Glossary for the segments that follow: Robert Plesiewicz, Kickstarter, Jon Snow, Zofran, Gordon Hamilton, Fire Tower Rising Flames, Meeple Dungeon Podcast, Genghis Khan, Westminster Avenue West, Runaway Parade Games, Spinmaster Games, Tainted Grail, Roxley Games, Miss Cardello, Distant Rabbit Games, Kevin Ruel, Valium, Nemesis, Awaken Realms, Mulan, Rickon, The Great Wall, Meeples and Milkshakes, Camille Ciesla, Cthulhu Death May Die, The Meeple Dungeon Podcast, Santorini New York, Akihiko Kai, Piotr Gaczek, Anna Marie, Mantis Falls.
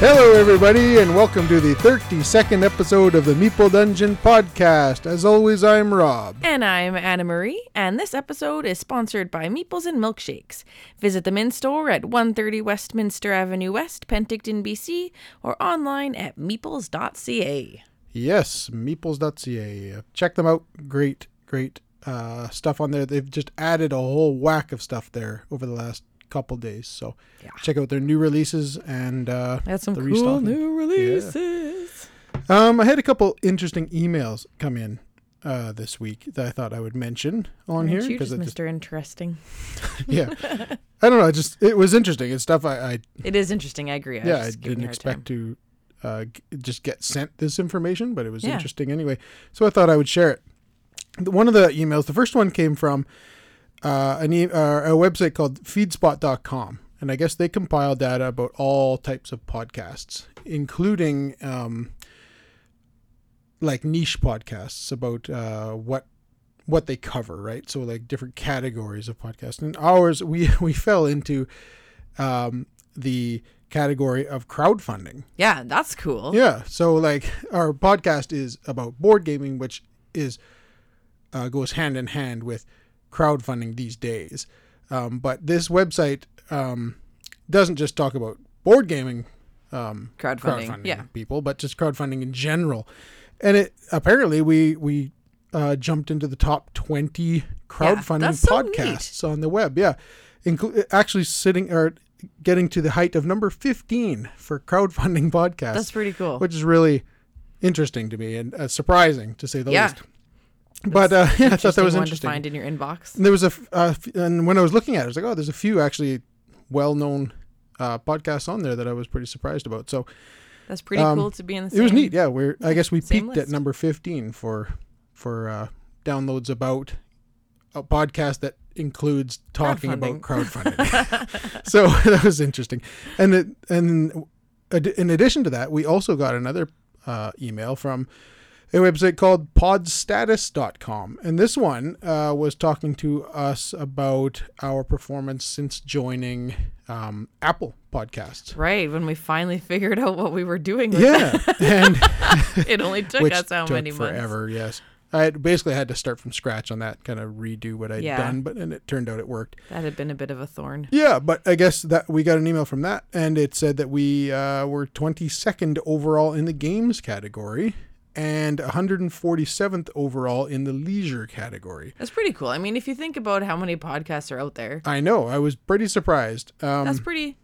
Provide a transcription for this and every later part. Hello everybody, and welcome to the 32nd episode of the Meeple Dungeon Podcast. As always, I'm Rob. And I'm Anna Marie, and this episode is sponsored by Meeples and Milkshakes. Visit them in-store at 130 Westminster Avenue West, Penticton, BC, or online at meeples.ca. Yes, meeples.ca. Check them out. Great stuff on there. They've just added a whole whack of stuff there over the last couple days, so yeah. Check out their new releases and that's some cool restocking. New releases. Yeah. I had a couple interesting emails come in this week that I thought I would mention on here because it's Mr. Interesting. Yeah, I don't know. It was interesting. It's stuff it is interesting. I agree. I didn't expect to just get sent this information, but it was interesting anyway. So I thought I would share it. One of the emails, the first one came from a website called feedspot.com, and I guess they compile data about all types of podcasts, including like niche podcasts about what they cover, right? So like different categories of podcasts. And ours, we fell into the category of crowdfunding. Yeah, that's cool. Yeah, so like our podcast is about board gaming, which is goes hand in hand with crowdfunding these days, but this website doesn't just talk about board gaming crowdfunding people, but just crowdfunding in general. And it apparently we jumped into the top 20 crowdfunding podcasts on the web, actually sitting or getting to the height of number 15 for crowdfunding podcasts. That's pretty cool, which is really interesting to me and surprising to say the least. But I thought that was interesting. To find in your inbox. There was and when I was looking at it, I was like, oh, there's a few actually well-known podcasts on there that I was pretty surprised about. So that's pretty cool to be in the same. It was neat. Yeah, I guess we peaked at number 15 for downloads about a podcast that includes talking about crowdfunding. So that was interesting. And in addition to that, we also got another email from a website called podstatus.com. And this one was talking to us about our performance since joining Apple Podcasts. Right, when we finally figured out what we were doing with that. And it only took us how many months? Forever, yes. I basically had to start from scratch on that, kind of redo what I'd done, and it turned out it worked. That had been a bit of a thorn. Yeah, but I guess that we got an email from that, and it said that we were 22nd overall in the games category and 147th overall in the leisure category. That's pretty cool. I mean, if you think about how many podcasts are out there. I know. I was pretty surprised. That's pretty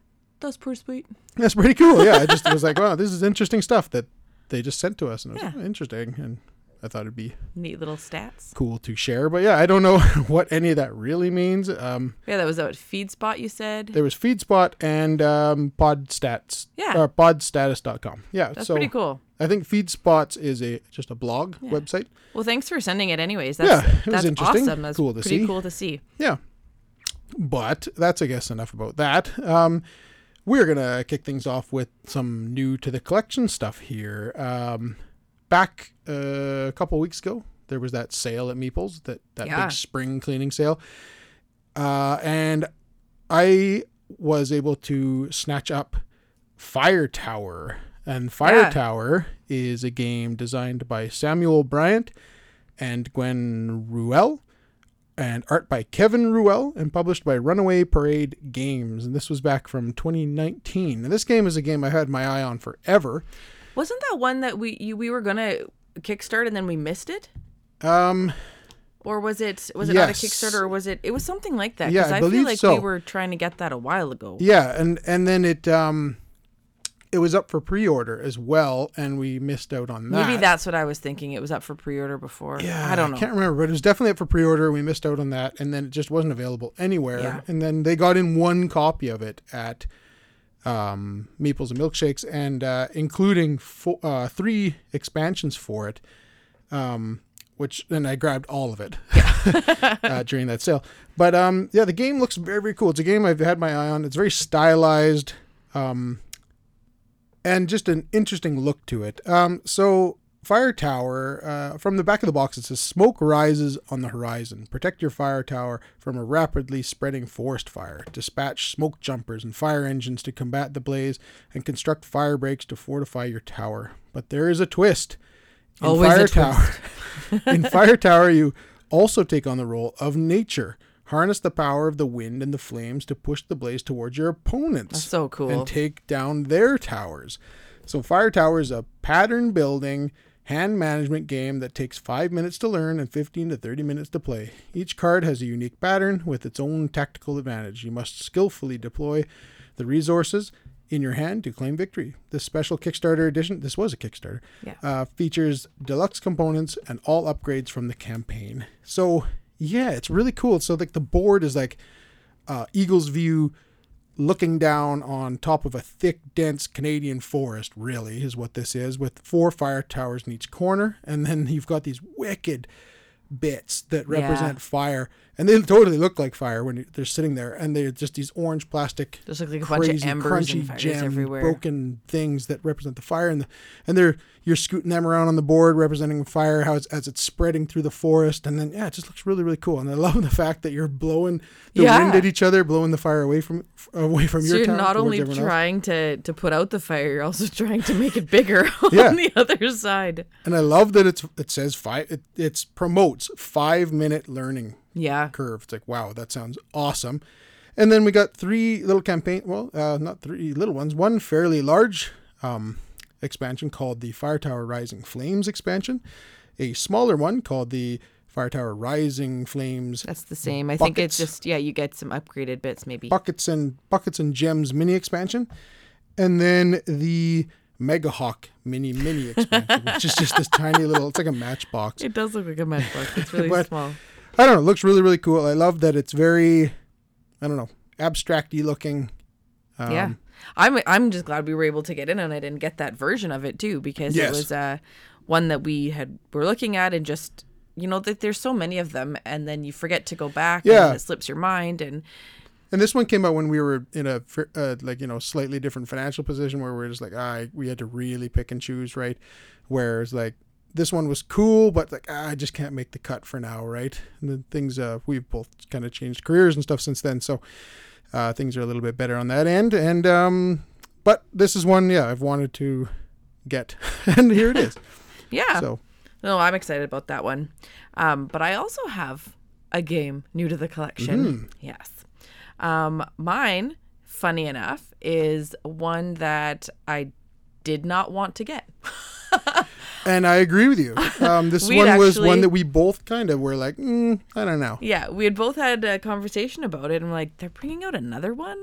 sweet. That's pretty cool. Yeah. I just was like, wow, this is interesting stuff that they just sent to us. And it was interesting. And I thought it'd be neat little stats. Cool to share. But yeah, I don't know what any of that really means. That was out at Feedspot, you said? There was Feedspot and Podstats. Yeah. Or podstatus.com. Yeah. That's pretty cool. I think Feedspot's is just a blog website. Well, thanks for sending it anyways. That's interesting. Awesome. That's cool to pretty see. Cool to see. Yeah. But that's, I guess, enough about that. We're going to kick things off with some new to the collection stuff here. Back a couple weeks ago, there was that sale at Meeples, that big spring cleaning sale. And I was able to snatch up Fire Tower. And Fire Tower is a game designed by Samuel Bryant and Gwen Ruel, and art by Kevin Ruel, and published by Runaway Parade Games. And this was back from 2019. And this game is a game I had my eye on forever. Wasn't that one that we were going to kickstart and then we missed it? Or was it not a Kickstarter, or it was something like that? Because I believe feel like we were trying to get that a while ago. Yeah, and then it was up for pre-order as well, and we missed out on that. Maybe that's what I was thinking. It was up for pre-order before. Yeah, I don't know. I can't remember, but it was definitely up for pre-order. We missed out on that, and then it just wasn't available anywhere. Yeah. And then they got in one copy of it at Meeples and Milkshakes, and including 3 expansions for it, which then I grabbed all of it during that sale. But the game looks very, very cool. It's a game I've had my eye on. It's very stylized. And just an interesting look to it. So Fire Tower, from the back of the box, it says, smoke rises on the horizon. Protect your fire tower from a rapidly spreading forest fire. Dispatch smoke jumpers and fire engines to combat the blaze and construct fire breaks to fortify your tower. But there is a twist. In Fire Tower, you also take on the role of nature. Harness the power of the wind and the flames to push the blaze towards your opponents. That's so cool. And take down their towers. So Fire Tower is a pattern building hand management game that takes 5 minutes to learn and 15 to 30 minutes to play. Each card has a unique pattern with its own tactical advantage. You must skillfully deploy the resources in your hand to claim victory. This special Kickstarter edition, this was a Kickstarter, features deluxe components and all upgrades from the campaign. So yeah, it's really cool. So like the board is like Eagle's View looking down on top of a thick, dense Canadian forest, really, is what this is, with 4 fire towers in each corner. And then you've got these wicked bits that represent fire. And they totally look like fire when they're sitting there. And they're just these orange plastic, just like a bunch of embers, crunchy, and jam, everywhere, broken things that represent the fire. And they're, you're scooting them around on the board, representing fire, how it's, as it's spreading through the forest. And then, yeah, it just looks really, really cool. And I love the fact that you're blowing the wind at each other, blowing the fire away from so your tower. So you're not only trying to put out the fire, you're also trying to make it bigger on the other side. And I love that it says promotes 5-minute learning. Yeah. Curve. It's like, wow, that sounds awesome. And then we got 3 little campaign. Well, not 3 little ones. One fairly large expansion called the Fire Tower Rising Flames expansion. A smaller one called the Fire Tower Rising Flames. That's the same. I think it's just, you get some upgraded bits maybe. Buckets and Gems mini expansion. And then the Mega Hawk mini expansion, which is just this tiny little, it's like a matchbox. It does look like a matchbox. It's really small. I don't know. It looks really, really cool. I love that it's very, abstract-y looking. Yeah. I'm just glad we were able to get in on it and get that version of it too, because it was one that we were looking at, and just, that there's so many of them, and then you forget to go back and it slips your mind. And this one came out when we were in a slightly different financial position, where we're just like, we had to really pick and choose, right? Whereas like, this one was cool, but like, I just can't make the cut for now, right? And then things, we've both kind of changed careers and stuff since then, so things are a little bit better on that end. And but this is one, I've wanted to get, and here it is. Yeah. So I'm excited about that one. But I also have a game new to the collection. Mm. Yes. Mine, funny enough, is one that I did not want to get. And I agree with you. This was one that we both kind of were like, I don't know. Yeah, we had both had a conversation about it. And I'm like, they're bringing out another one?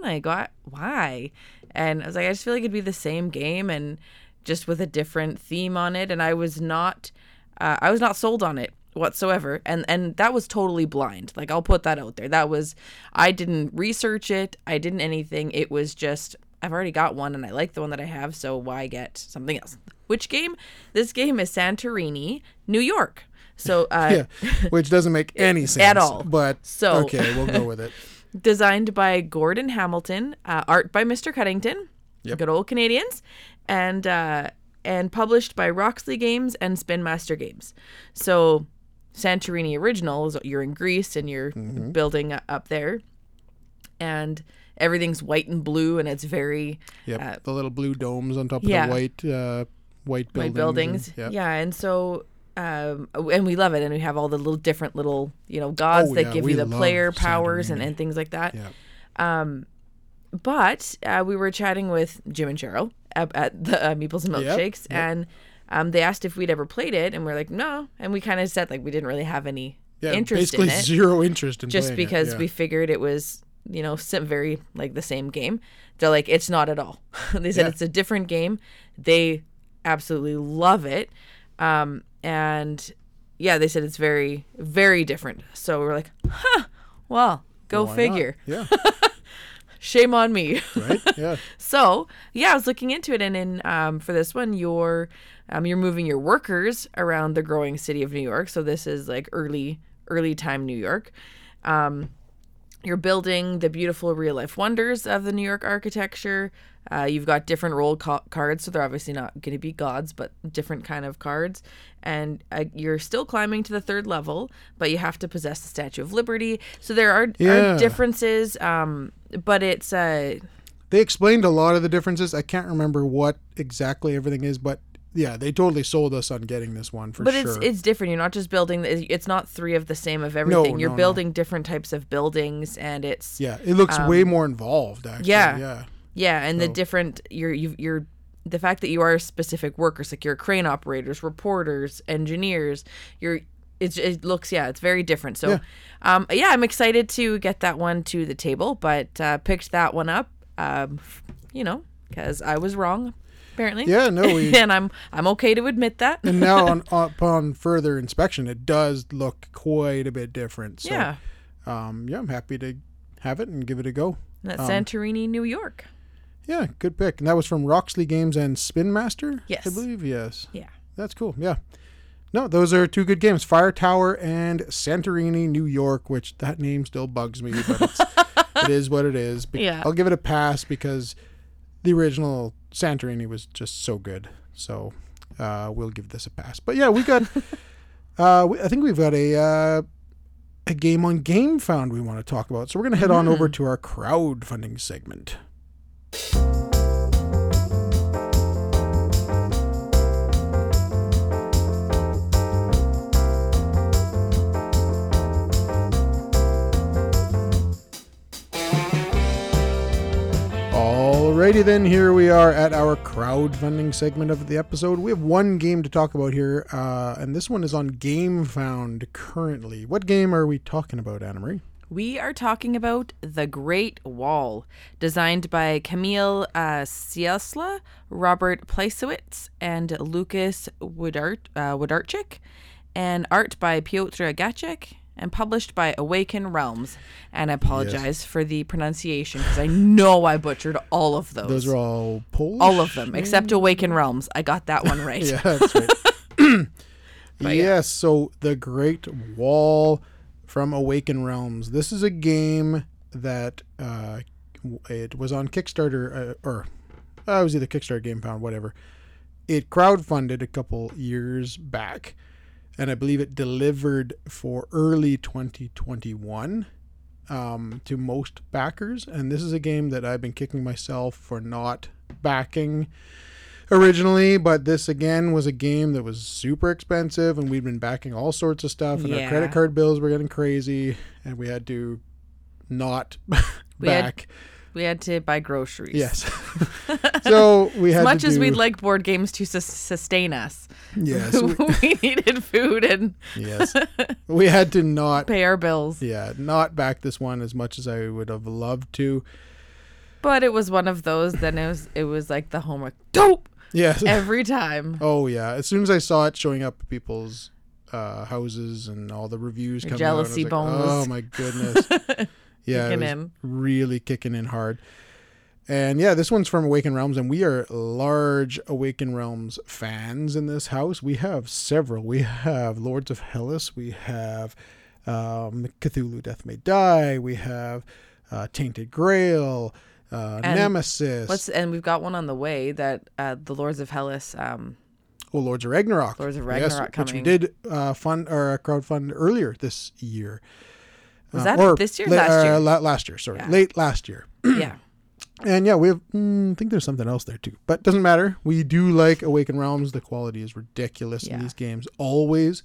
Why? And I was like, I just feel like it'd be the same game and just with a different theme on it. And I was not sold on it whatsoever. And that was totally blind. Like, I'll put that out there. I didn't research it. I didn't anything. It was just, I've already got one and I like the one that I have, so why get something else? Which game? This game is Santorini, New York. So which doesn't make any sense at all. But okay, we'll go with it. Designed by Gordon Hamilton, art by Mr. Cuttington, good old Canadians, and published by Roxley Games and Spin Master Games. So Santorini originals. You're in Greece and you're building up there, and everything's white and blue, and it's very... the little blue domes on top of the white buildings. White buildings, and so... and we love it, and we have all the little different little, gods that give you the player powers and things like that. Yeah. But we were chatting with Jim and Cheryl at the Meeples and Milkshakes, and they asked if we'd ever played it, and we're like, no. And we kind of said, like, we didn't really have any interest in it. Basically zero interest in playing it. Just because we figured it was... very like the same game. They're like, it's not at all. They said it's a different game. They absolutely love it. They said it's very, very different. So we're like, well, go figure. Not? Yeah. Shame on me. Right? Yeah. So I was looking into it, and in for this one, you're moving your workers around the growing city of New York. So this is like early time New York. You're building the beautiful real-life wonders of the New York architecture. You've got different roll cards, so they're obviously not going to be gods, but different kind of cards. And you're still climbing to the third level, but you have to possess the Statue of Liberty. So there are differences, but it's... They explained a lot of the differences. I can't remember what exactly everything is, but... Yeah, they totally sold us on getting this one for sure. But it's different. You're not just building. It's not three of the same of everything. You're building different types of buildings, and it's it looks way more involved. Actually, yeah, and so. The fact that you are specific workers, like you're crane operators, reporters, engineers. It looks very different. So, I'm excited to get that one to the table, but picked that one up, because I was wrong. Apparently. Yeah, no. And I'm okay to admit that. And now upon further inspection, it does look quite a bit different. So, I'm happy to have it and give it a go. And that's Santorini, New York. Yeah, good pick. And that was from Roxley Games and Spin Master? Yes. I believe, yes. Yeah. That's cool, yeah. No, those are two good games, Fire Tower and Santorini, New York, which that name still bugs me, but it is what it is. I'll give it a pass because... The original Santorini was just so good. So we'll give this a pass. But yeah, we got... I think we've got a game on GameFound we want to talk about. So we're going to head on over to our crowdfunding segment. Alrighty then, here we are at our crowdfunding segment of the episode. We have one game to talk about here, and this one is on GameFound currently. What game are we talking about, Anna-Marie? We are talking about The Great Wall, designed by Camille Ciesla, Robert Plesiewicz, and Lucas Wudartchik, and art by Piotr Gaczek. And published by Awaken Realms. And I apologize for the pronunciation because I know I butchered all of those. Those are all Polish? All of them, except Awaken Realms. I got that one right. Yeah, that's right. So The Great Wall from Awaken Realms. This is a game that it was on Kickstarter, or it was either Kickstarter, GameFound, whatever. It crowdfunded a couple years back. And I believe it delivered for early 2021 to most backers. And this is a game that I've been kicking myself for not backing originally. But this, again, was a game that was super expensive. And we'd been backing all sorts of stuff. And our credit card bills were getting crazy. And we had to not back. We had to buy groceries. Yes. So we had as we'd like board games to sustain us. Yes. We needed food and... Yes. We had to not... Pay our bills. Yeah. Not back this one as much as I would have loved to. But it was one of those that it was like the homework. Dope! Yes. Every time. Oh, yeah. As soon as I saw it showing up at people's houses and all the reviews coming out. Jealousy bones. Like, oh, my goodness. Yeah, it was really kicking in hard. And yeah, this one's from Awaken Realms, and we are large Awaken Realms fans in this house. We have several. We have Lords of Hellas. We have Cthulhu Death May Die. We have Tainted Grail, Nemesis. And we've got one on the way that the Lords of Hellas... Lords of Ragnarok. Lords of Ragnarok coming. Which we did crowdfund earlier this year. Was that this year? Last year. Last year, sorry. Yeah. Late last year. Yeah. And yeah, we have. I think there's something else there too, but it doesn't matter. We do like Awaken Realms. The quality is ridiculous in these games always,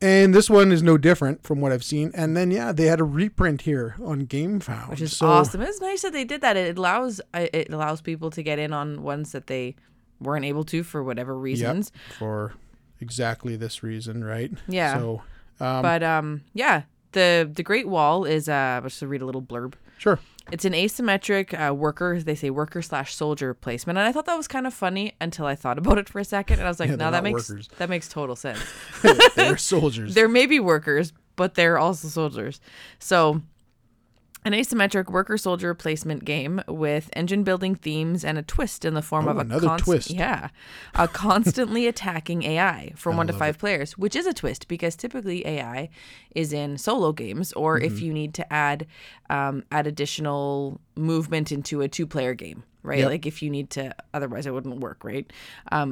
and this one is no different from what I've seen. And then they had a reprint here on GameFound, which is awesome. It's nice that they did that. It allows people to get in on ones that they weren't able to for whatever reasons. Yep, for exactly this reason, right? Yeah. So, The Great Wall is, I'll just read a little blurb. Sure. It's an asymmetric worker/soldier placement. And I thought that was kind of funny until I thought about it for a second. And I was like, no, that makes total sense. They're soldiers. There may be workers, but they're also soldiers. So an asymmetric worker-soldier placement game with engine-building themes and a twist in the form of a constantly attacking AI from 1 to 5 players, which is a twist because typically AI is in solo games or if you need to add additional movement into a 2-player game, right? Yep. Like if you need to, otherwise it wouldn't work, right?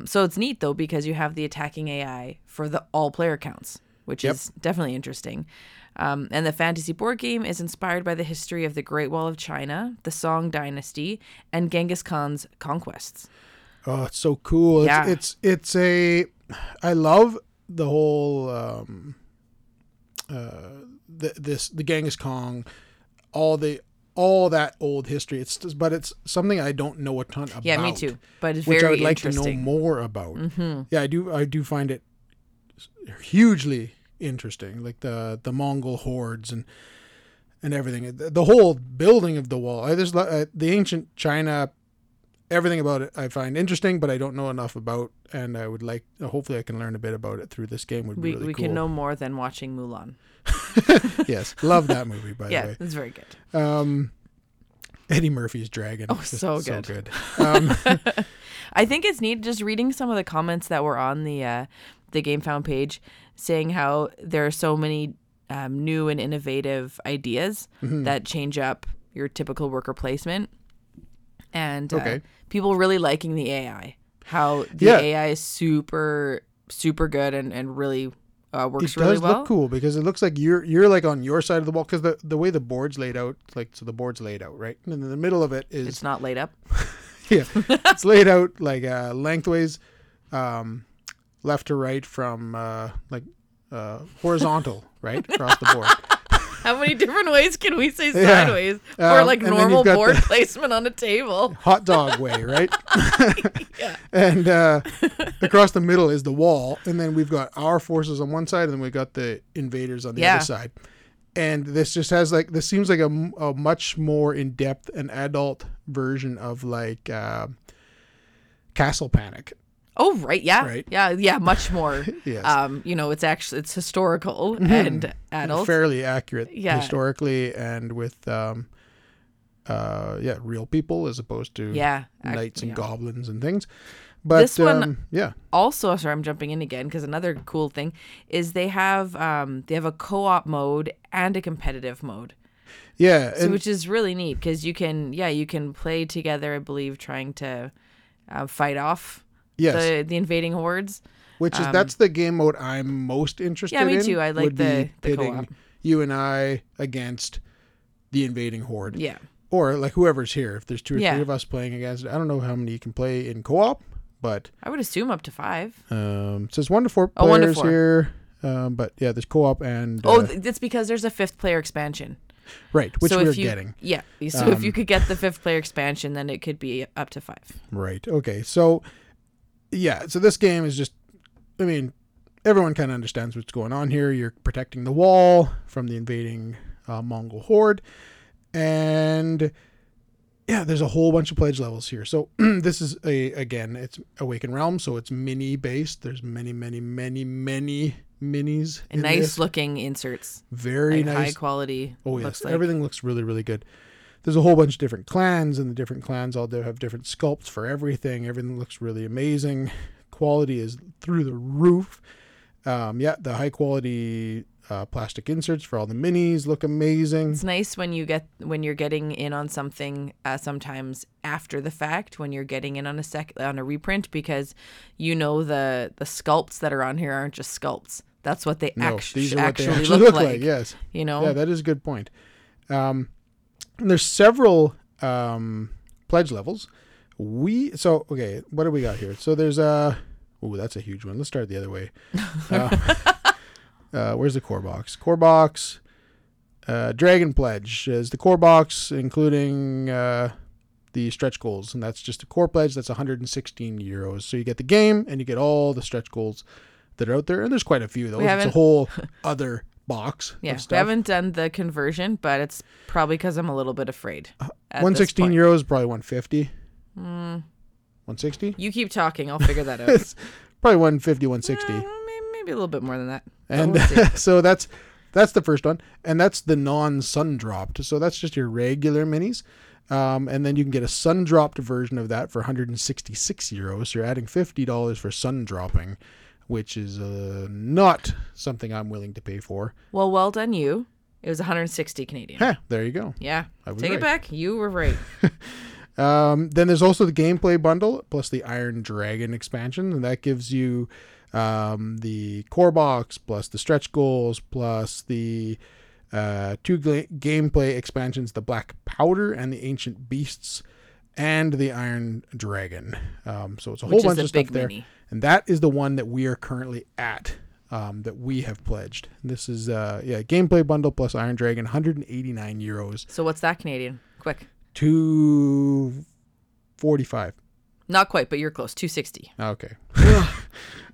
So it's neat though because you have the attacking AI for the all-player counts, which is definitely interesting. And the fantasy board game is inspired by the history of the Great Wall of China, the Song Dynasty, and Genghis Khan's conquests. Oh, it's so cool. Yeah. I love the whole, the Genghis Khan, all that old history. But it's something I don't know a ton about. Yeah, me too. But it's very interesting. Which I would like to know more about. Mm-hmm. Yeah, I do find it hugely interesting, like the Mongol hordes and everything, the whole building of the wall. The ancient China, everything about it I find interesting, but I don't know enough about, and I would like, hopefully I can learn a bit about it through this game. Would be really cool. We can know more than watching Mulan. Yes, love that movie, by the way. Yeah, it's very good. Eddie Murphy's Dragon. Oh, so good. I think it's neat just reading some of the comments that were on the GameFound page, saying how there are so many new and innovative ideas that change up your typical worker placement. And people really liking the AI, how the AI is super, super good and really works really well. It does look cool because it looks like you're like on your side of the wall because the way the board's laid out, the board's laid out, right? And in the middle of it is... It's not laid up. Yeah. It's laid out like lengthways. Left to right from horizontal, right across the board. How many different ways can we say sideways or normal board placement on a table? Hot dog way, right? And across the middle is the wall, and then we've got our forces on one side, and then we've got the invaders on the other side. And this just has this seems like a much more in depth and adult version of Castle Panic. Oh, right. Yeah. Right. Yeah. Yeah. Much more. Yes. It's actually, it's historical and adult. Fairly accurate historically and with, real people as opposed to knights and goblins and things. But this one also, sorry, I'm jumping in again because another cool thing is they have a co-op mode and a competitive mode. Yeah. So, which is really neat because you can play together, I believe, trying to fight off. Yes. The invading hordes. Which is, that's the game mode I'm most interested in. Yeah, me too. I like the co-op. You and I against the invading horde. Yeah. Or whoever's here. If there's 2 or 3 of us playing against it, I don't know how many you can play in co-op, but... I would assume up to 5. It says 1 to 4 players 1 to 4. Here. But yeah, there's co-op and... it's because there's a 5th player expansion. Right, which we're getting. Yeah. So if you could get the 5th player expansion, then it could be up to 5. Right. Okay. So... Yeah, so this game is just, I mean, everyone kind of understands what's going on here. You're protecting the wall from the invading Mongol horde. And yeah, there's a whole bunch of pledge levels here. So this is, it's Awaken Realms, so it's mini-based. There's many, many, many, many minis. And nice-looking inserts. Very nice. High-quality. Oh, yes. Everything looks really, really good. There's a whole bunch of different clans, and the different clans all have different sculpts for everything. Everything looks really amazing. Quality is through the roof. The high-quality plastic inserts for all the minis look amazing. It's nice when you're getting in on something sometimes after the fact, when you're getting in on a reprint, because the sculpts that are on here aren't just sculpts. That's what they actually look like. Yes. Yeah, that is a good point. There's several pledge levels. What do we got here? So there's that's a huge one. Let's start the other way. Where's the core box? Core box, Dragon Pledge is the core box, including the stretch goals, and that's just a core pledge. That's 116 euros. So you get the game and you get all the stretch goals that are out there, and there's quite a few of those. It's a whole other box. Yeah, we haven't done the conversion, but it's probably because I'm a little bit afraid. 116 euros, probably 150. 160? You keep talking. I'll figure that out. It's probably 150, 160. Maybe a little bit more than that. And we'll so that's That's the first one, and that's the non-sun dropped. So that's just your regular minis. And then you can get a sun dropped version of that for 166 euros. So you're adding $50 for sun dropping, which is not something I'm willing to pay for. Well, well done you. It was 160 Canadian. Huh, there you go. Yeah. Take it back. You were right. Then there's also the gameplay bundle plus the Iron Dragon expansion. And that gives you the core box plus the stretch goals plus the two gameplay expansions, the Black Powder and the Ancient Beasts and the Iron Dragon. So it's a whole bunch of stuff there. And that is the one that we are currently at, that we have pledged. This is gameplay bundle plus Iron Dragon, 189 euros. So what's that Canadian? Quick. 245. Not quite, but you're close. 260. Okay.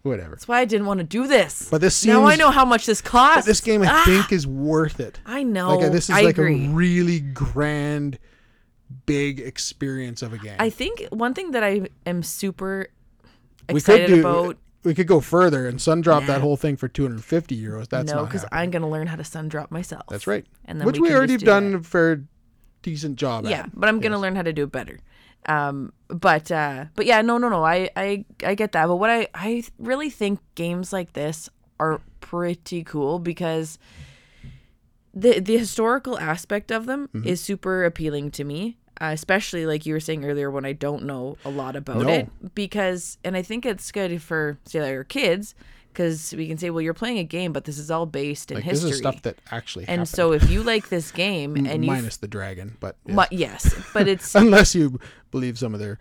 Whatever. That's why I didn't want to do this. But this seems, now I know how much this costs. But this game, I think, is worth it. I know. I agree. A really grand, big experience of a game. I think one thing that I am super excited about. We could go further and sun drop that whole thing for 250 euros. That's no, because I'm going to learn how to sun drop myself. That's right. And then we already have done a fair decent job at. Yeah, but I'm going to learn how to do it better. But yeah, no. I get that. But what I really think games like this are pretty cool because the historical aspect of them is super appealing to me, especially like you were saying earlier when I don't know a lot about it because, and I think it's good for say like your kids because we can say, well, you're playing a game, but this is all based in history. This is stuff that actually happened. And so if you like this game and you... Minus the dragon, but... Yes. But it's... Unless you believe some of their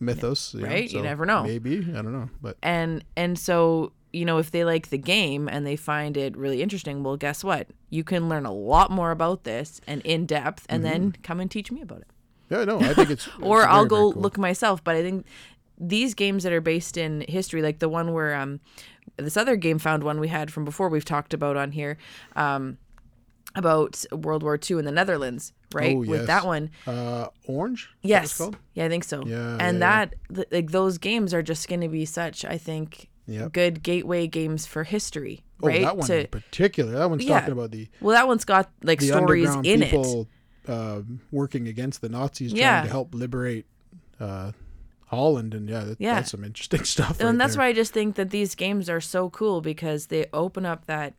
mythos. Right? You never know. Maybe. I don't know. But And so, you know, if they like the game and they find it really interesting, well, guess what? You can learn a lot more about this and in depth and then come and teach me about it. Yeah, no, I think it's... or I'll go look myself, but I think... These games that are based in history, like the one where this other GameFound one we had from before we've talked about on here about World War II in the Netherlands, right? Oh, yes. With that one. Orange? Yes. Yeah, I think so. Yeah, and like those games are just going to be such, I think, good gateway games for history, right? Oh, that one in particular. That one's talking about the... Well, that one's got like stories in people, it. Working against the Nazis trying to help liberate... Holland and that's some interesting stuff. And that's why I just think that these games are so cool because they open up that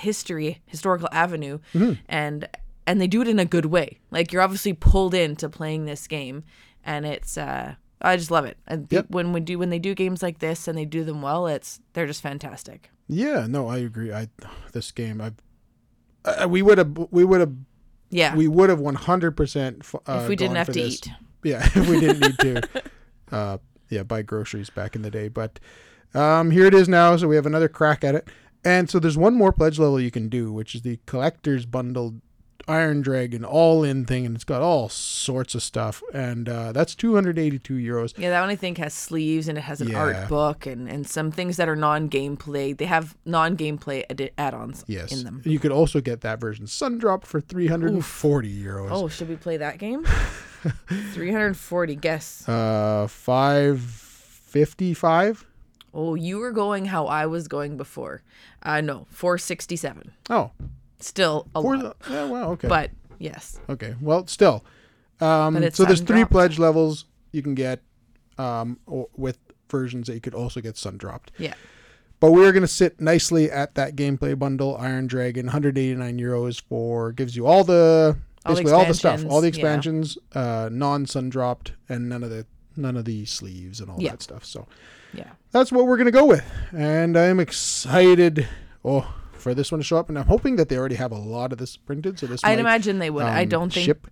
historical avenue and they do it in a good way. Like you're obviously pulled into playing this game and it's I just love it. And when they do games like this and they do them well, they're just fantastic. Yeah, no, I agree. We would have 100% if we didn't have to eat. Yeah, we didn't need to buy groceries back in the day. But here it is now, so we have another crack at it. And so there's one more pledge level you can do, which is the Collector's Bundle Iron Dragon all-in thing, and it's got all sorts of stuff. And that's 282 euros. Yeah, that one I think has sleeves, and it has an art book and some things that are non-gameplay. They have non-gameplay add-ons in them. You could also get that version sun-dropped for 340 euros. Oh, should we play that game? 340, guess. 555. Oh, you were going how I was going before. No, 467. Oh. Still a lot. Yeah, well, okay. But, yes. Okay, well, still. So there's three pledge levels you can get with versions that you could also get sun-dropped. Yeah. But we're going to sit nicely at that gameplay bundle, Iron Dragon, 189 euros gives you all the... Basically, all the stuff, all the expansions, non-sun dropped, and none of the sleeves and all that stuff. So, that's what we're gonna go with, and I'm excited. Oh, for this one to show up, and I'm hoping that they already have a lot of this printed. So this, I'd imagine they would. I don't think ship,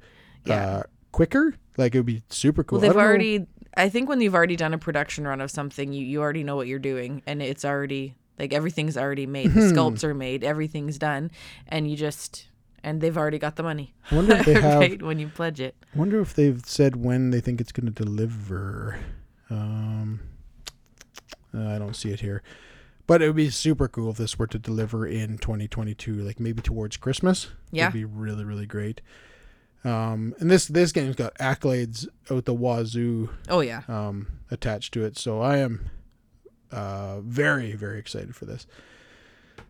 quicker. Like it would be super cool. Well, I think when you've already done a production run of something, you already know what you're doing, and it's already like everything's already made. The sculpts are made. Everything's done, and you just. And they've already got the money. I wonder if they have, right, when you pledge it. I wonder if they've said when they think it's going to deliver. I don't see it here. But it would be super cool if this were to deliver in 2022, like maybe towards Christmas. Yeah. It would be really, really great. And this game's got accolades out the wazoo. Oh, yeah. Attached to it. So I am very, very excited for this.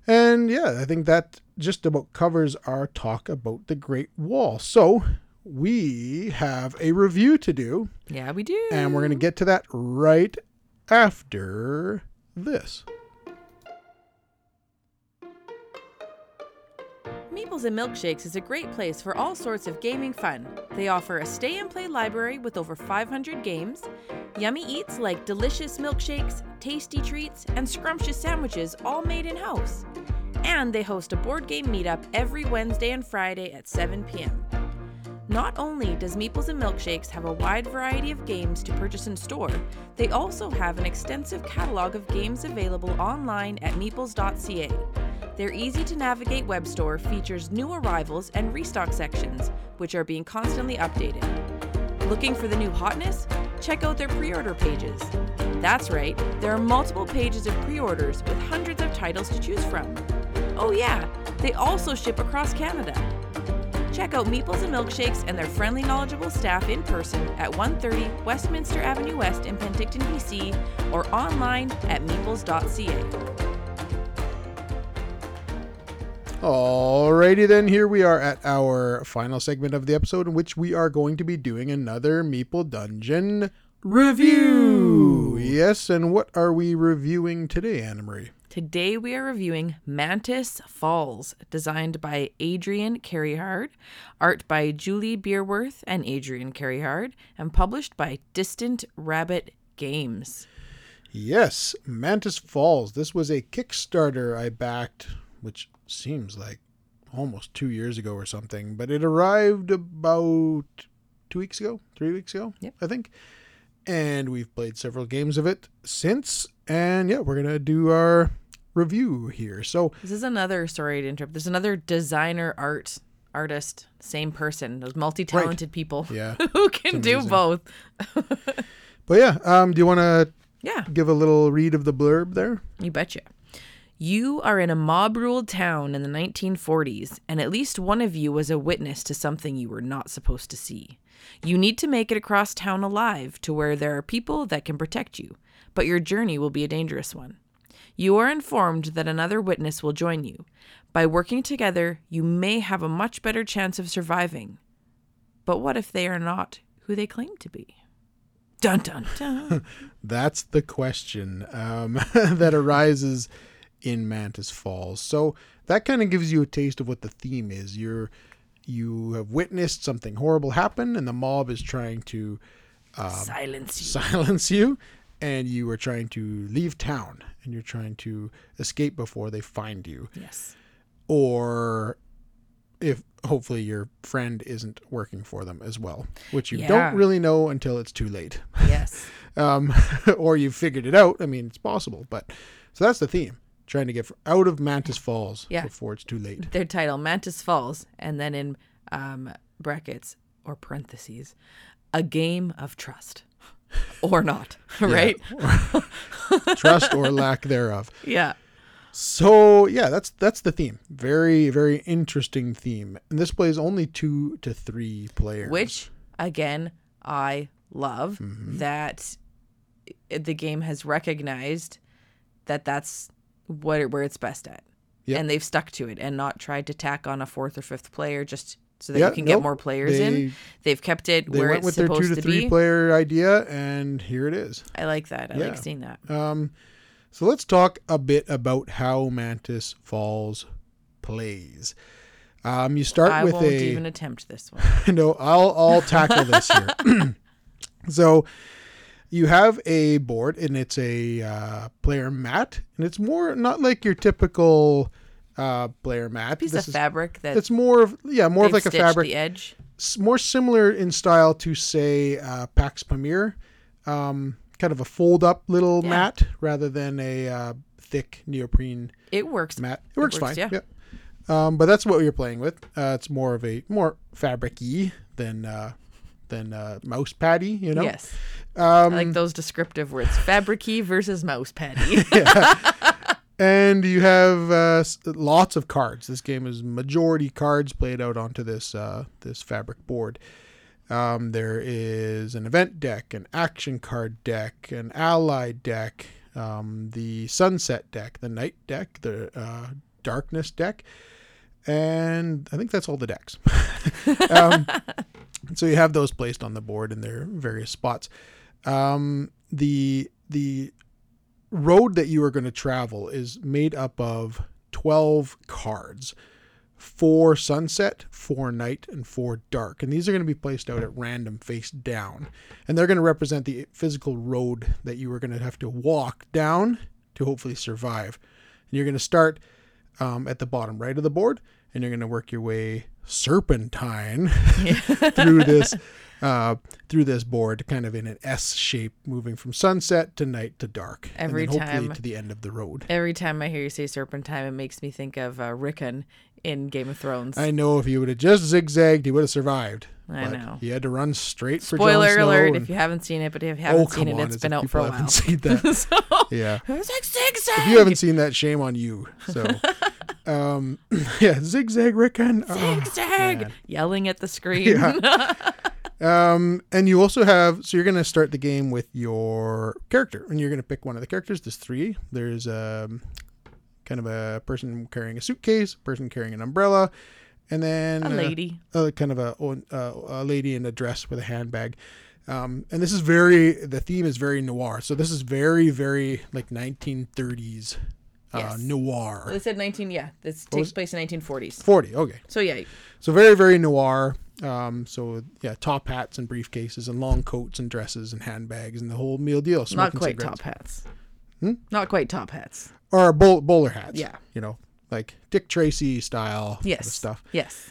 And yeah, I think that just about covers our talk about the Great Wall. So we have a review to do. Yeah, we do. And we're going to get to that right after this. Meeples and Milkshakes is a great place for all sorts of gaming fun. They offer a stay-and-play library with over 500 games, yummy eats like delicious milkshakes, tasty treats, and scrumptious sandwiches all made in-house. And they host a board game meetup every Wednesday and Friday at 7 p.m. Not only does Meeples and Milkshakes have a wide variety of games to purchase in store, they also have an extensive catalog of games available online at meeples.ca. Their easy-to-navigate web store features new arrivals and restock sections, which are being constantly updated. Looking for the new hotness? Check out their pre-order pages. That's right, there are multiple pages of pre-orders with hundreds of titles to choose from. Oh yeah, they also ship across Canada. Check out Meeples and Milkshakes and their friendly, knowledgeable staff in person at 130 Westminster Avenue West in Penticton, BC, or online at meeples.ca. Alrighty then, here we are at our final segment of the episode, in which we are going to be doing another Meeple Dungeon review. Yes, and what are we reviewing today, Anna-Marie? Today we are reviewing Mantis Falls, designed by Adrian Carryhard, art by Julie Beerworth and Adrian Carryhard, and published by Distant Rabbit Games. Yes, Mantis Falls. This was a Kickstarter I backed, which seems like almost 2 years ago or something, but it arrived about 2 weeks ago, 3 weeks ago, yep. I think. And we've played several games of it since. And yeah, we're going to do our review here. So this is another, sorry to interrupt, there's another designer artist, same person, those multi-talented people who can do both. But yeah, do you want to give a little read of the blurb there? You betcha. You are in a mob-ruled town in the 1940s, and at least one of you was a witness to something you were not supposed to see. You need to make it across town alive to where there are people that can protect you, but your journey will be a dangerous one. You are informed that another witness will join you. By working together, you may have a much better chance of surviving. But what if they are not who they claim to be? Dun, dun, dun. That's the question that arises in Mantis Falls. So that kind of gives you a taste of what the theme is. You have witnessed something horrible happen, and the mob is trying to silence you, and you are trying to leave town, and you're trying to escape before they find you. Yes. Or if hopefully your friend isn't working for them as well, which you don't really know until it's too late. Yes. Or you figured it out. I mean, it's possible, but so that's the theme. Trying to get out of Mantis Falls before it's too late. Their title, Mantis Falls, and then in brackets or parentheses, a game of trust. Or not, right? Trust or lack thereof. Yeah. So, yeah, that's the theme. Very, very interesting theme. And this plays only 2 to 3 players. Which, again, I love that the game has recognized that that's where it's best at, and they've stuck to it and not tried to tack on a 4th or 5th player just so that you can get more players in. They've kept it where it's supposed to be. They went with their 2 to 3 player idea, and here it is. I like that. I like seeing that. So let's talk a bit about how Mantis Falls plays. You start with a... I won't even attempt this one. No, I'll tackle this here. So... you have a board, and it's a player mat, and it's more not like your typical player mat. Piece of fabric that it's more of like a fabric. The edge, more similar in style to say Pax Pamir, kind of a fold up little mat rather than a thick neoprene. It works. Mat. It works fine. Yeah. Yep. But that's what you're playing with. It's more of a fabric-y than mouse patty, Yes. I like those descriptive words, fabricy versus mouse patty. And you have lots of cards. This game is majority cards played out onto this this fabric board. There is an event deck, an action card deck, an ally deck, the sunset deck, the night deck, the Darkness deck. And I think that's all the decks. So you have those placed on the board in their various spots. The road that you are going to travel is made up of 12 cards, 4 sunset, 4 night, and 4 dark. And these are going to be placed out at random face down. And they're going to represent the physical road that you are going to have to walk down to hopefully survive. And you're going to start at the bottom right of the board, and you're going to work your way serpentine through this board, kind of in an S shape, moving from sunset to night to dark, and then hopefully to the end of the road. Every time I hear you say serpentine, it makes me think of Rickon in Game of Thrones. I know, if you would have just zigzagged, he would have survived. I know. He had to run straight for Jon Snow. Spoiler alert, if you haven't seen it, but if you haven't seen it, it's been out for a while. Haven't seen that. Yeah. It was like zigzag. If you haven't seen that, shame on you. So, yeah, zigzag Rickon. Zigzag. Oh, yelling at the screen. Yeah. And you also have, so you're going to start the game with your character, and you're going to pick one of the characters. There's 3. There's kind of a person carrying a suitcase, person carrying an umbrella, and then a lady, kind of a lady in a dress with a handbag. And this is the theme is very noir. So this is very, very like 1930s noir. They said this takes place in 1940s. 40, okay. So yeah. So very, very noir. So yeah, top hats and briefcases and long coats and dresses and handbags and the whole meal deal. Not quite cigarettes. Top hats. Hmm? Not quite top hats. Or bowler hats. Yeah. You know, like Dick Tracy style stuff. Yes.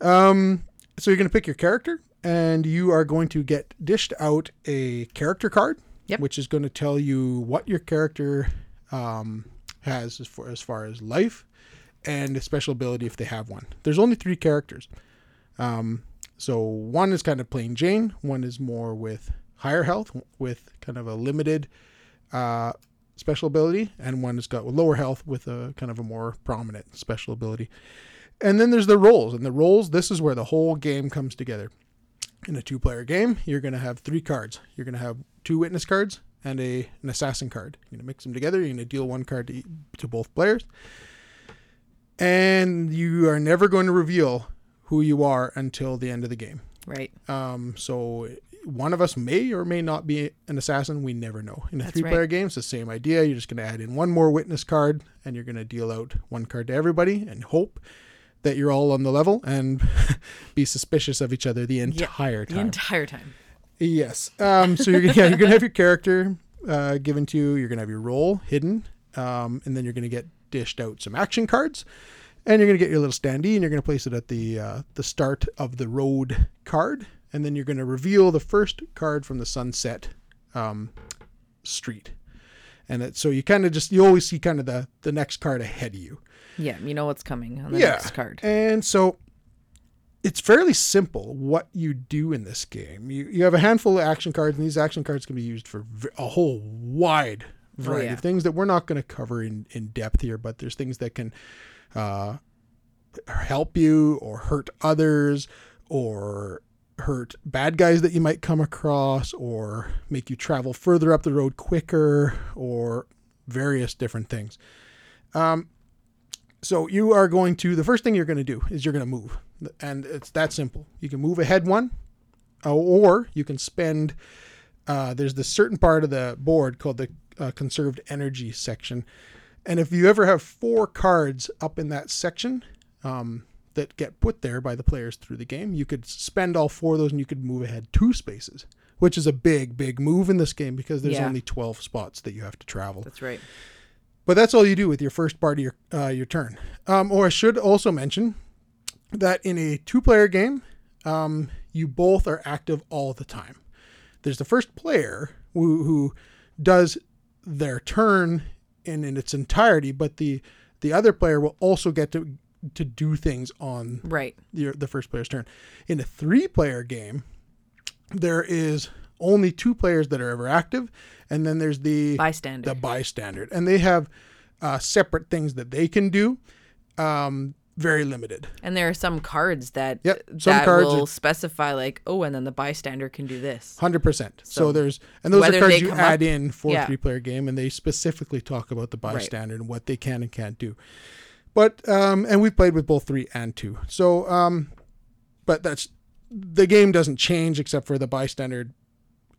So you're going to pick your character, and you are going to get dished out a character card, which is going to tell you what your character has as far as life and a special ability if they have one. There's only 3 characters. So one is kind of plain Jane. One is more with higher health with kind of a limited special ability, and one has got lower health with a kind of a more prominent special ability. And then there's the roles, this is where the whole game comes together. In a 2-player game, you're going to have 3 cards. You're going to have 2 witness cards and an assassin card. You're going to mix them together. You're going to deal 1 card to both players, and you are never going to reveal who you are until the end of the game. Right. So one of us may or may not be an assassin. We never know. In a 3-player game, it's the same idea. You're just going to add in 1 more witness card, and you're going to deal out 1 card to everybody and hope that you're all on the level and be suspicious of each other the entire time. The entire time. Yes. So you're going to have your character given to you. You're going to have your role hidden, and then you're going to get dished out some action cards. And you're going to get your little standee, and you're going to place it at the start of the road card. And then you're going to reveal the first card from the sunset street. And so you kind of you always see kind of the next card ahead of you. Yeah, you know what's coming on the next card. And so it's fairly simple what you do in this game. You have a handful of action cards, and these action cards can be used for a whole wide variety of things that we're not going to cover in depth here. But there's things that can help you or hurt others or hurt bad guys that you might come across, or make you travel further up the road quicker, or various different things. So you are going to, the first thing you're going to do is you're going to move, and it's that simple. You can move ahead 1, or you can spend, there's this certain part of the board called the conserved energy section. And if you ever have 4 cards up in that section, that get put there by the players through the game, you could spend all 4 of those, and you could move ahead 2 spaces, which is a big, big move in this game because there's only 12 spots that you have to travel. That's right. But that's all you do with your first part of your turn. Or I should also mention that in a 2-player game, you both are active all the time. There's the first player who does their turn in its entirety, but the other player will also get to do things on the first player's turn. In a 3-player game, there is only 2 players that are ever active, and then there's the bystander. And they have separate things that they can do, very limited. And there are some cards that will specify like, and then the bystander can do this. 100%. So there's, and those are cards you add in for a 3-player game, and they specifically talk about the bystander and what they can and can't do. But and we've played with both 3 and 2. So but that's the game doesn't change except for the bystander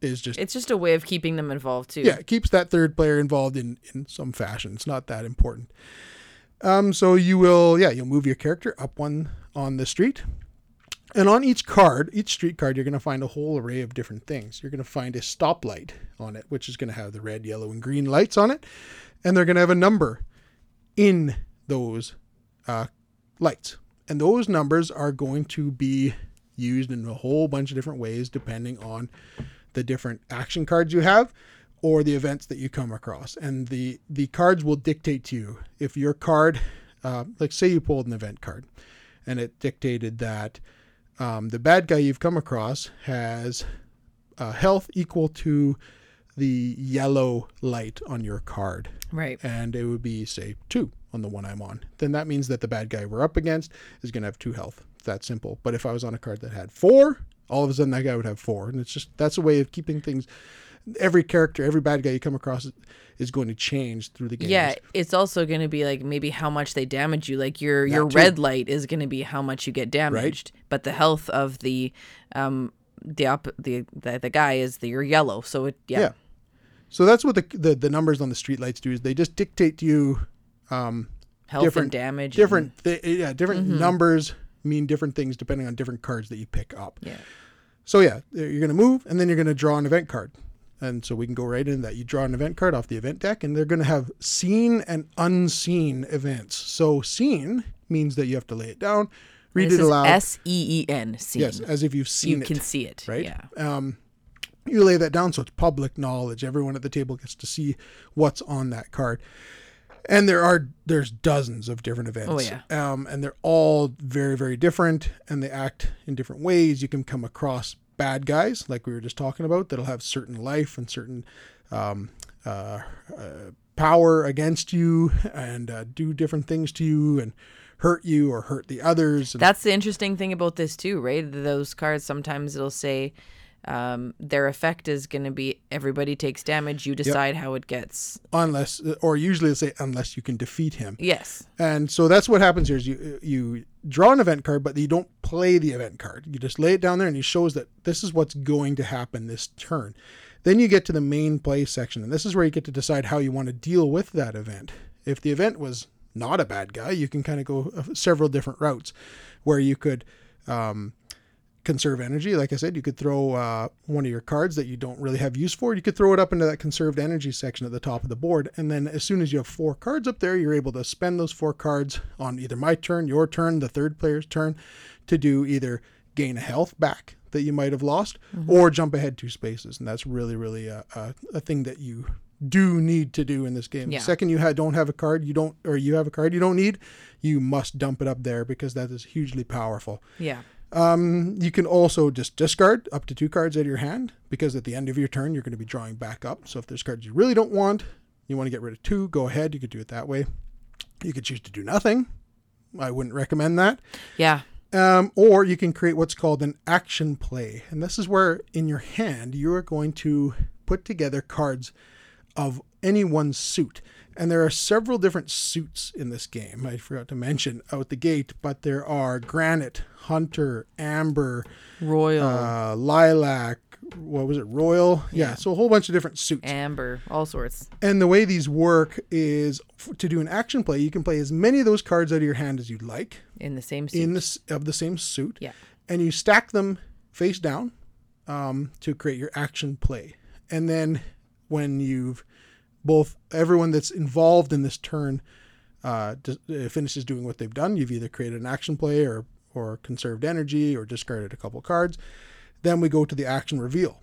is just it's just a way of keeping them involved too. Yeah, it keeps that third player involved in some fashion. It's not that important. So you will you'll move your character up one on the street. And on each card, each street card, you're going to find a whole array of different things. You're going to find a stoplight on it, which is going to have the red, yellow, and green lights on it. And they're going to have a number in those lights. And those numbers are going to be used in a whole bunch of different ways depending on the different action cards you have or the events that you come across. And the cards will dictate to you. If your card, like say you pulled an event card and it dictated that the bad guy you've come across has health equal to the yellow light on your card. Right. And it would be, say, 2 on the one I'm on. Then that means that the bad guy we're up against is going to have 2 health. It's that simple. But if I was on a card that had 4, all of a sudden that guy would have 4. And it's just, that's a way of keeping things. Every character, every bad guy you come across is going to change through the game. Yeah, it's also going to be like maybe how much they damage you. Like your red light is going to be how much you get damaged, right? But the health of the guy is your yellow. So yeah. So that's what the numbers on the streetlights do is they just dictate to you health and damage. Different mm-hmm. numbers mean different things depending on different cards that you pick up. Yeah. So yeah, you're going to move and then you're going to draw an event card. And so we can go right into that. You draw an event card off the event deck, and they're going to have seen and unseen events. So seen means that you have to lay it down, read it aloud. S-E-E-N, seen. Yes, as if you've seen it. You can see it, right? Yeah. You lay that down so it's public knowledge. Everyone at the table gets to see what's on that card. And there's dozens of different events. Oh, yeah. And they're all very, very different, and they act in different ways. You can come across bad guys, like we were just talking about, that'll have certain life and certain power against you and do different things to you and hurt you or hurt the others. That's the interesting thing about this too, right? Those cards, sometimes it'll say their effect is going to be everybody takes damage. You decide how it gets. Unless, or usually it'll say, unless you can defeat him. Yes. And so that's what happens here is you draw an event card, but you don't play the event card. You just lay it down there and it shows that this is what's going to happen this turn. Then you get to the main play section. And this is where you get to decide how you want to deal with that event. If the event was not a bad guy, you can kind of go several different routes where you could, conserve energy. Like I said, you could throw one of your cards that you don't really have use for. You could throw it up into that conserved energy section at the top of the board. And then as soon as you have 4 cards up there, you're able to spend those 4 cards on either my turn, your turn, the third player's turn to do either gain a health back that you might have lost or jump ahead 2 spaces. And that's really, really a thing that you do need to do in this game. Yeah. The second you don't have a card you have a card you don't need, you must dump it up there because that is hugely powerful. Yeah. You can also just discard up to 2 cards out of your hand because at the end of your turn, you're going to be drawing back up. So if there's cards you really don't want, you want to get rid of 2, go ahead. You could do it that way. You could choose to do nothing. I wouldn't recommend that. Yeah. Or you can create what's called an action play. And this is where in your hand, you are going to put together cards of any one suit. And there are several different suits in this game. I forgot to mention out the gate, but there are Granite, Hunter, Amber, Royal, Lilac. What was it? Royal. Yeah. So a whole bunch of different suits. Amber, all sorts. And the way these work is to do an action play. You can play as many of those cards out of your hand as you'd like. In the same suit. Of the same suit. Yeah. And you stack them face down to create your action play. And then when you've everyone that's involved in this turn finishes doing what they've done. You've either created an action play or conserved energy or discarded a couple cards. Then we go to the action reveal.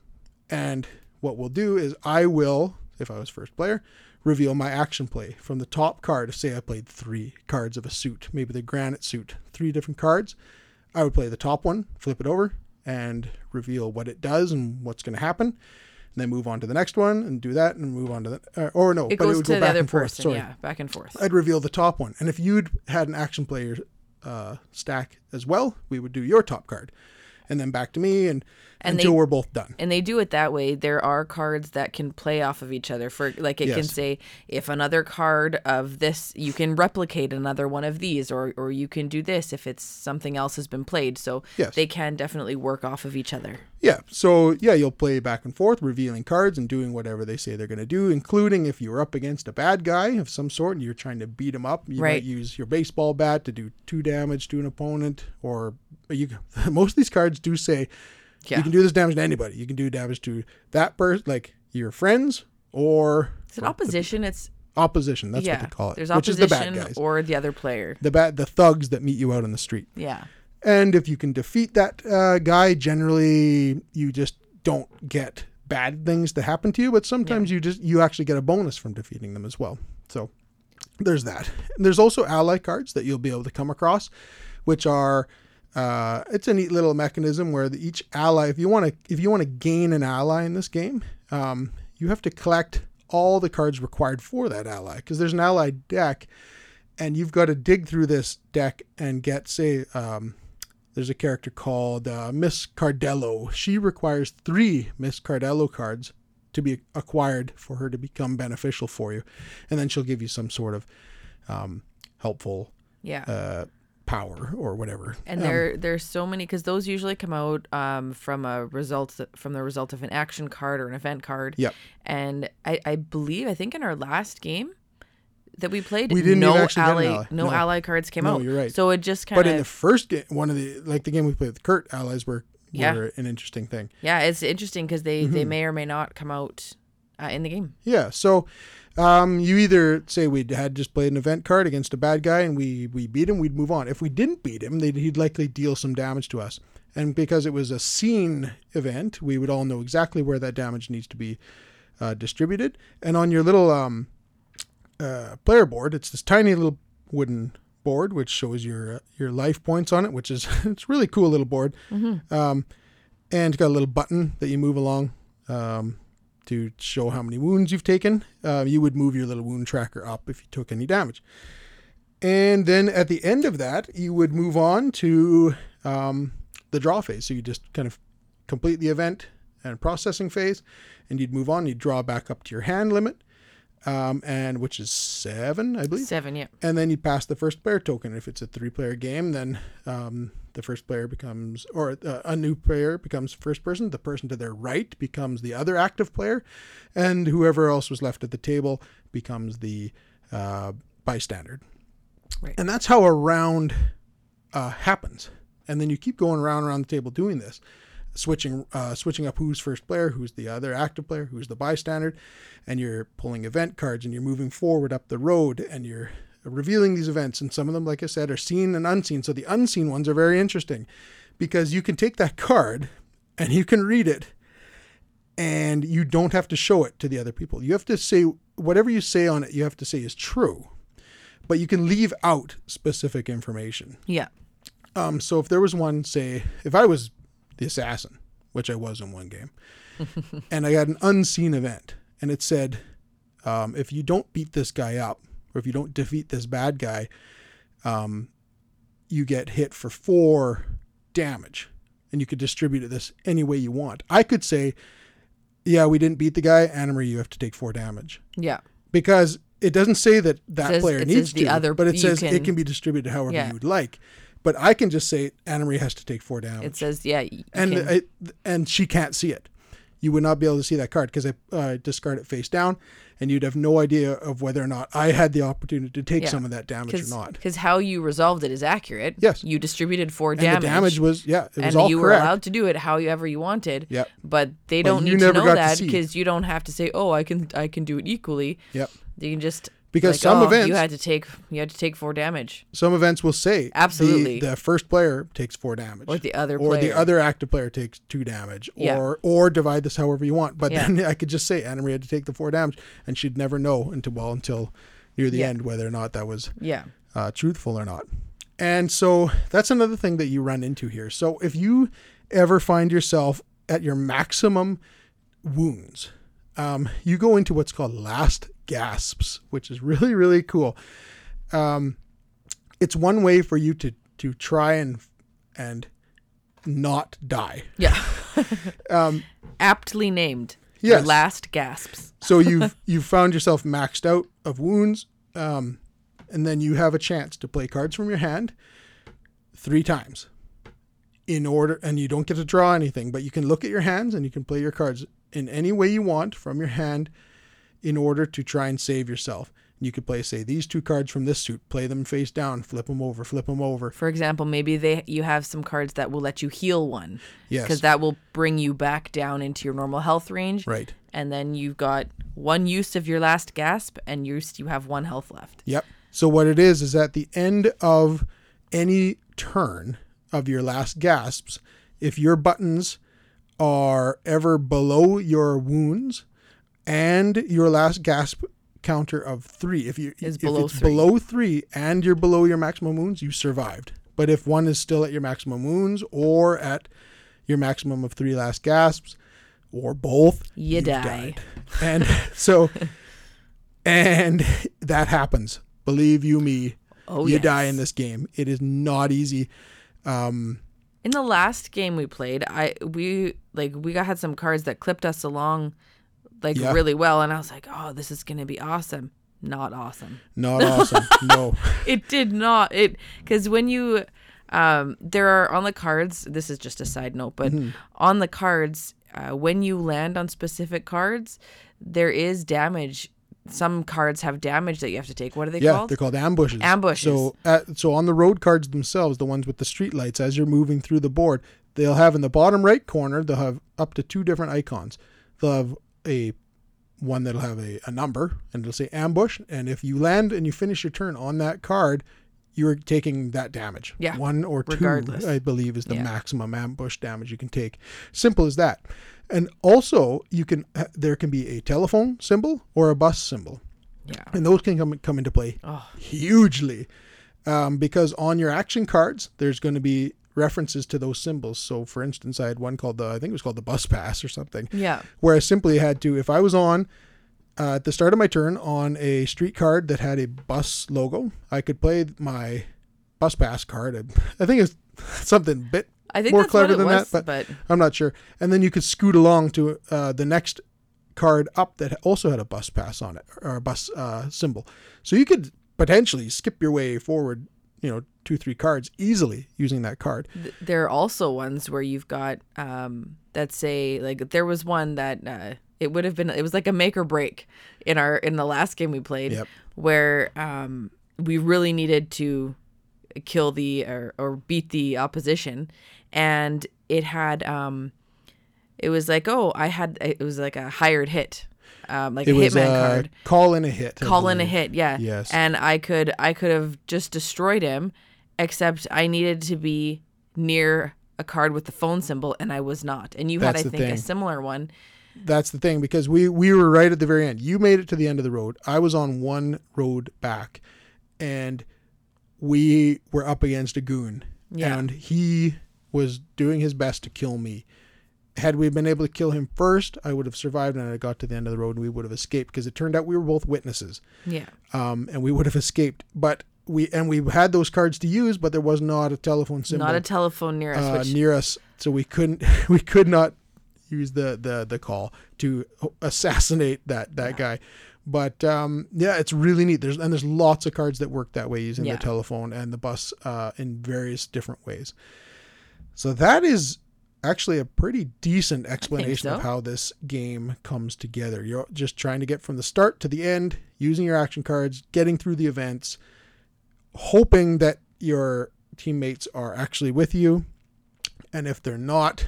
And what we'll do is I will, if I was first player, reveal my action play from the top card. Say I played 3 cards of a suit, maybe the Granite suit, 3 different cards. I would play the top one, flip it over, and reveal what it does and what's going to happen. And then move on to the next one and do that and move on to the... Or no, but it would go back and forth. Sorry. Yeah, back and forth. I'd reveal the top one. And if you'd had an action player stack as well, we would do your top card. and then back to me, and until we're both done. And they do it that way. There are cards that can play off of each other. For like, it can say, if another card of this, you can replicate another one of these, or you can do this if it's something else has been played. So they can definitely work off of each other. Yeah. So you'll play back and forth, revealing cards and doing whatever they say they're going to do, including if you're up against a bad guy of some sort and you're trying to beat him up, you might use your baseball bat to do 2 damage to an opponent, or you. Most of these cards do say, you can do this damage to anybody. You can do damage to that person, like your friends, or... Is it opposition? It's... Opposition, that's what they call it. There's opposition, which is the bad guys, or the other player. The thugs that meet you out on the street. Yeah. And if you can defeat that guy, generally you just don't get bad things to happen to you, but sometimes you actually get a bonus from defeating them as well. So there's that. And there's also ally cards that you'll be able to come across, which are... it's a neat little mechanism where each ally, if you want to gain an ally in this game, you have to collect all the cards required for that ally, because there's an ally deck, and you've got to dig through this deck and get, say, there's a character called Miss Cardello. She requires 3 Miss Cardello cards to be acquired for her to become beneficial for you, and then she'll give you some sort of helpful power or whatever. And there's so many, because those usually come out from the result of an action card or an event card. Yep. And I think in our last game that we played, we didn't ally cards came out. You're right. So it just kind of. But in the first game, the game we played with Kurt, allies were an interesting thing. Yeah, it's interesting because they may or may not come out in the game. Yeah. So. You either say we had just played an event card against a bad guy and we beat him, we'd move on. If we didn't beat him, he'd likely deal some damage to us. And because it was a scene event, we would all know exactly where that damage needs to be distributed. And on your little player board, it's this tiny little wooden board which shows your life points on it, which is it's a really cool little board. Mm-hmm. And it's got a little button that you move along. To show how many wounds you've taken, you would move your little wound tracker up if you took any damage. And then at the end of that, you would move on to the draw phase. So you just kind of complete the event and processing phase, and you'd move on. You'd draw back up to your hand limit, and which is 7, I believe. 7, yeah. And then you pass the first player token. If it's a 3-player game, then the first player becomes, or a new player becomes first person. The person to their right becomes the other active player, and whoever else was left at the table becomes the bystander. Right. And that's how a round happens. And then you keep going around the table doing this, switching up who's first player, who's the other active player, who's the bystander, and you're pulling event cards and you're moving forward up the road and you're revealing these events. And some of them, like I said, are seen and unseen. So the unseen ones are very interesting because you can take that card and you can read it and you don't have to show it to the other people. You have to say whatever you say on it, you have to say is true, but you can leave out specific information. Yeah. So if there was one, say, if I was the assassin, which I was in one game, and I had an unseen event and it said, if you don't beat this guy up, or if you don't defeat this bad guy, you get hit for 4 damage, and you could distribute this any way you want. I could say, yeah, we didn't beat the guy. Annemarie, you have to take 4 damage. Yeah. Because it doesn't say that player needs to, but it says it can be distributed however you would like. But I can just say Annemarie has to take 4 damage. It says, yeah. And she can't see it. You would not be able to see that card because I discard it face down, and you'd have no idea of whether or not I had the opportunity to take some of that damage or not. Because how you resolved it is accurate. Yes. You distributed 4 damage. And the damage was, it was all correct. And you were allowed to do it however you wanted. Yep. But they don't need to know that because you don't have to say, oh, I can do it equally. Yep. You can just... Because some events you had to take 4 damage. Some events will say absolutely the first player takes 4 damage, or the other active player takes 2 damage, or divide this however you want. But then I could just say Annemarie had to take the 4 damage, and she'd never know until near the end whether or not that was truthful or not. And so that's another thing that you run into here. So if you ever find yourself at your maximum wounds, you go into what's called last gasps, which is really, really cool. It's one way for you to try and not die. Yeah. Aptly named. Yes. Your last gasps. So you've found yourself maxed out of wounds, and then you have a chance to play cards from your hand 3 times. In order, and you don't get to draw anything, but you can look at your hands and you can play your cards in any way you want from your hand in order to try and save yourself. You could play, say, these 2 cards from this suit, play them face down, flip them over. For example, maybe you have some cards that will let you heal one. Yes. Because that will bring you back down into your normal health range. Right. And then you've got 1 use of your last gasp and you have 1 health left. Yep. So what it is at the end of any turn of your last gasps, if your buttons are ever below your wounds and your last gasp counter of 3, below 3 and you're below your maximum wounds, you survived. But if 1 is still at your maximum wounds or at your maximum of 3 last gasps or both, you died. And and that happens, believe you me. You die in this game. It is not easy. In the last game we played, we had some cards that clipped us along really well, and I was like, oh, this is gonna be awesome. Not awesome. No, it did not. Because when you there are on the cards, this is just a side note, but on the cards, when you land on specific cards, there is damage. Some cards have damage that you have to take. What are they called? They're called ambushes. So on the road cards themselves, the ones with the street lights, as you're moving through the board, they'll have in the bottom right corner, they'll have up to 2 different icons. They'll have one that'll have a number and it'll say ambush. And if you land and you finish your turn on that card, you're taking that damage. Yeah. 1 or 2, regardless. I believe, is the maximum ambush damage you can take. Simple as that. And also, there can be a telephone symbol or a bus symbol. Yeah. And those can come into play hugely. Because on your action cards, there's going to be references to those symbols. So, for instance, I had one called I think it was called the bus pass or something. Yeah. Where I simply had to, if I was on, at the start of my turn, on a street card that had a bus logo, I could play my bus pass card. I think it's something a bit more clever than that, but I'm not sure. And then you could scoot along to the next card up that also had a bus pass on it, or a bus symbol. So you could potentially skip your way forward, 2-3 cards easily using that card. There are also ones where you've got that say, like, there was one that it was like a make or break in the last game we played, where we really needed to kill or beat the opposition, and it had it was like a hired hit, like it a was hitman card. Call in a hit, yeah. Yes. And I could have just destroyed him, except I needed to be near a card with the phone symbol, and I was not. And I think a similar one. That's the thing, because we were right at the very end. You made it to the end of the road. I was on 1 road back, and we were up against a goon, and he was doing his best to kill me. Had we been able to kill him first, I would have survived, and I got to the end of the road, and we would have escaped, because it turned out we were both witnesses. Yeah. And we would have escaped, but we had those cards to use, but there was not a telephone symbol. Not a telephone near us. Near us, so we could not use the call to assassinate that guy. But it's really neat. There's lots of cards that work that way, using the telephone and the bus in various different ways. So that is actually a pretty decent explanation of how this game comes together. You're just trying to get from the start to the end, using your action cards, getting through the events, hoping that your teammates are actually with you. And if they're not,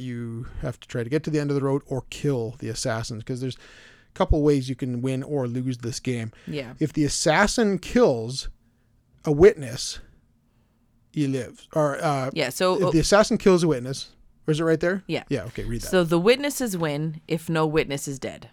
you have to try to get to the end of the road or kill the assassins, because there's a couple ways you can win or lose this game. Yeah. If the assassin kills a witness, he lives. If the assassin kills a witness, or is it right there? Yeah. Yeah, okay, read that. So the witnesses win if no witness is dead.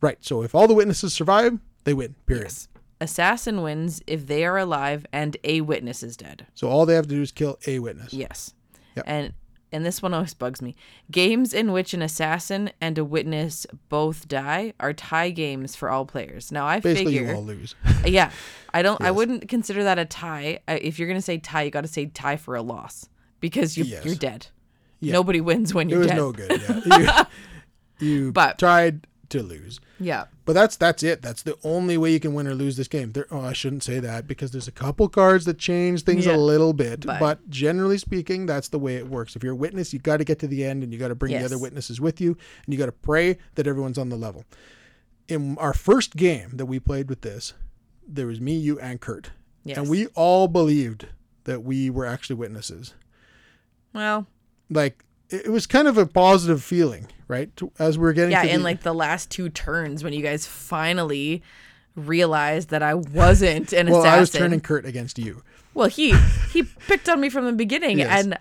Right, so if all the witnesses survive, they win, period. Yes. Assassin wins if they are alive and a witness is dead. So all they have to do is kill a witness. Yes. Yep. And this one always bugs me. Games in which an assassin and a witness both die are tie games for all players. Now, basically, you all lose. Yeah. I wouldn't consider that a tie. If you're going to say tie, you got to say tie for a loss. because you're dead. Yeah. Nobody wins when you're dead. It was dead. No good. Yeah. You tried to lose. Yeah. But that's it. That's the only way you can win or lose this game. I shouldn't say that because there's a couple cards that change things a little bit. But generally speaking, that's the way it works. If you're a witness, you got to get to the end and you got to bring the other witnesses with you. And you got to pray that everyone's on the level. In our first game that we played with this, there was me, you, and Kurt. Yes. And we all believed that we were actually witnesses. Well. Like, it was kind of a positive feeling, right? As we were getting to in like the last two turns when you guys finally realized that I wasn't an assassin. Well, I was turning Kurt against you. Well, he picked on me from the beginning, and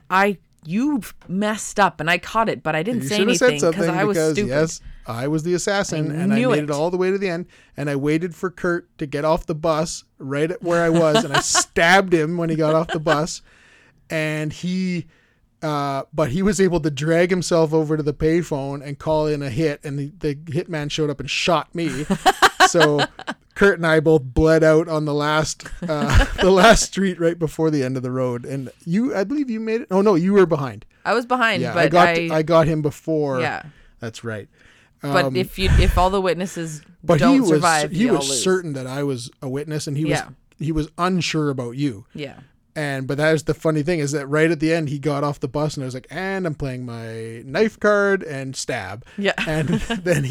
you messed up, and I caught it, but I didn't say anything because I was stupid. Yes, I was the assassin, and I made it all the way to the end, and I waited for Kurt to get off the bus right at where I was, and I stabbed him when he got off the bus, and he... but he was able to drag himself over to the payphone and call in a hit, and the hitman showed up and shot me. So Kurt and I both bled out on the last street right before the end of the road. And I believe you made it. Oh no, you were behind. I was behind, but I got him before. Yeah, that's right. But if all the witnesses don't survive, he was certain that I was a witness, and he was unsure about you. Yeah. But that is the funny thing is that right at the end, he got off the bus and I was like, and I'm playing my knife card and stab. Yeah. And then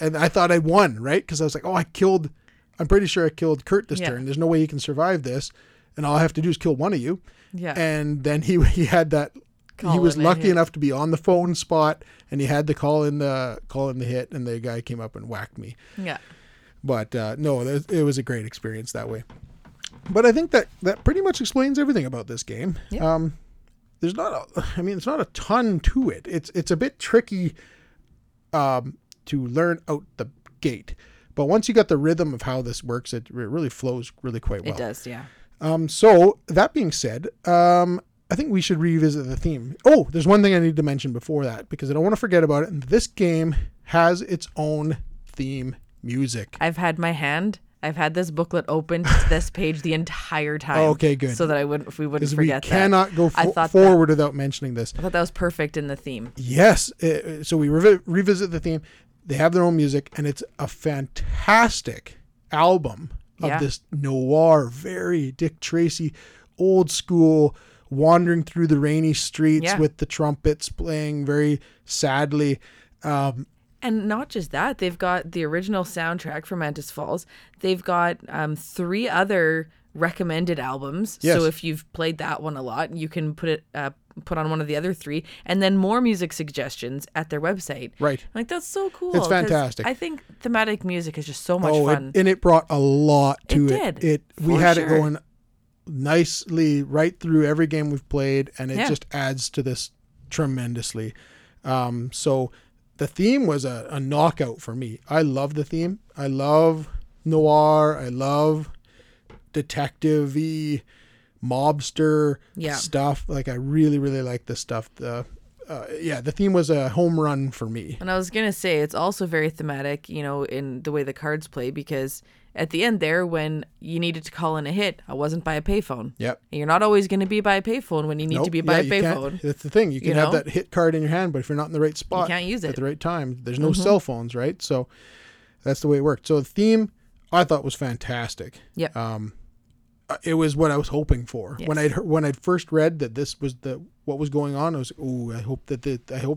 and I thought I won, right? Because I was like, I'm pretty sure I killed Kurt this turn. There's no way he can survive this. And all I have to do is kill one of you. Yeah. And then he had that, he was lucky enough to be on the phone spot and he had to call in the hit and the guy came up and whacked me. Yeah. But no, it was a great experience that way. But I think that pretty much explains everything about this game. Yep. It's not a ton to it. It's a bit tricky to learn out the gate. But once you got the rhythm of how this works, it really flows really quite well. It does, yeah. So that being said, I think we should revisit the theme. Oh, there's one thing I need to mention before that because I don't want to forget about it. And this game has its own theme music. I've had this booklet open to this page the entire time. Okay, good. So that we wouldn't forget that. We cannot go forward without mentioning this. I thought that was perfect in the theme. Yes. So we revisit the theme. They have their own music, and it's a fantastic album of this noir, very Dick Tracy, old school, wandering through the rainy streets with the trumpets playing very sadly. And not just that, they've got the original soundtrack for Mantis Falls. They've got three other recommended albums. Yes. So if you've played that one a lot, you can put on one of the other three, and then more music suggestions at their website. Right. Like, that's so cool. It's fantastic. I think thematic music is just so much fun. And it brought a lot to it. It did. We had it going nicely right through every game we've played, and it just adds to this tremendously. So... The theme was a knockout for me. I love the theme. I love noir. I love detective-y, mobster stuff. Like, I really, really like this stuff. The theme was a home run for me. And I was going to say, it's also very thematic, you know, in the way the cards play, because at the end there, when you needed to call in a hit, I wasn't by a payphone. Yep. And you're not always going to be by a payphone when you need to be by a payphone. That's the thing. You can have that hit card in your hand, but if you're not in the right spot, you can't use it at the right time. There's no cell phones, right? So that's the way it worked. So the theme I thought was fantastic. Yep. It was what I was hoping for. Yes. When I first read that this was what was going on, I was like, ooh, I hope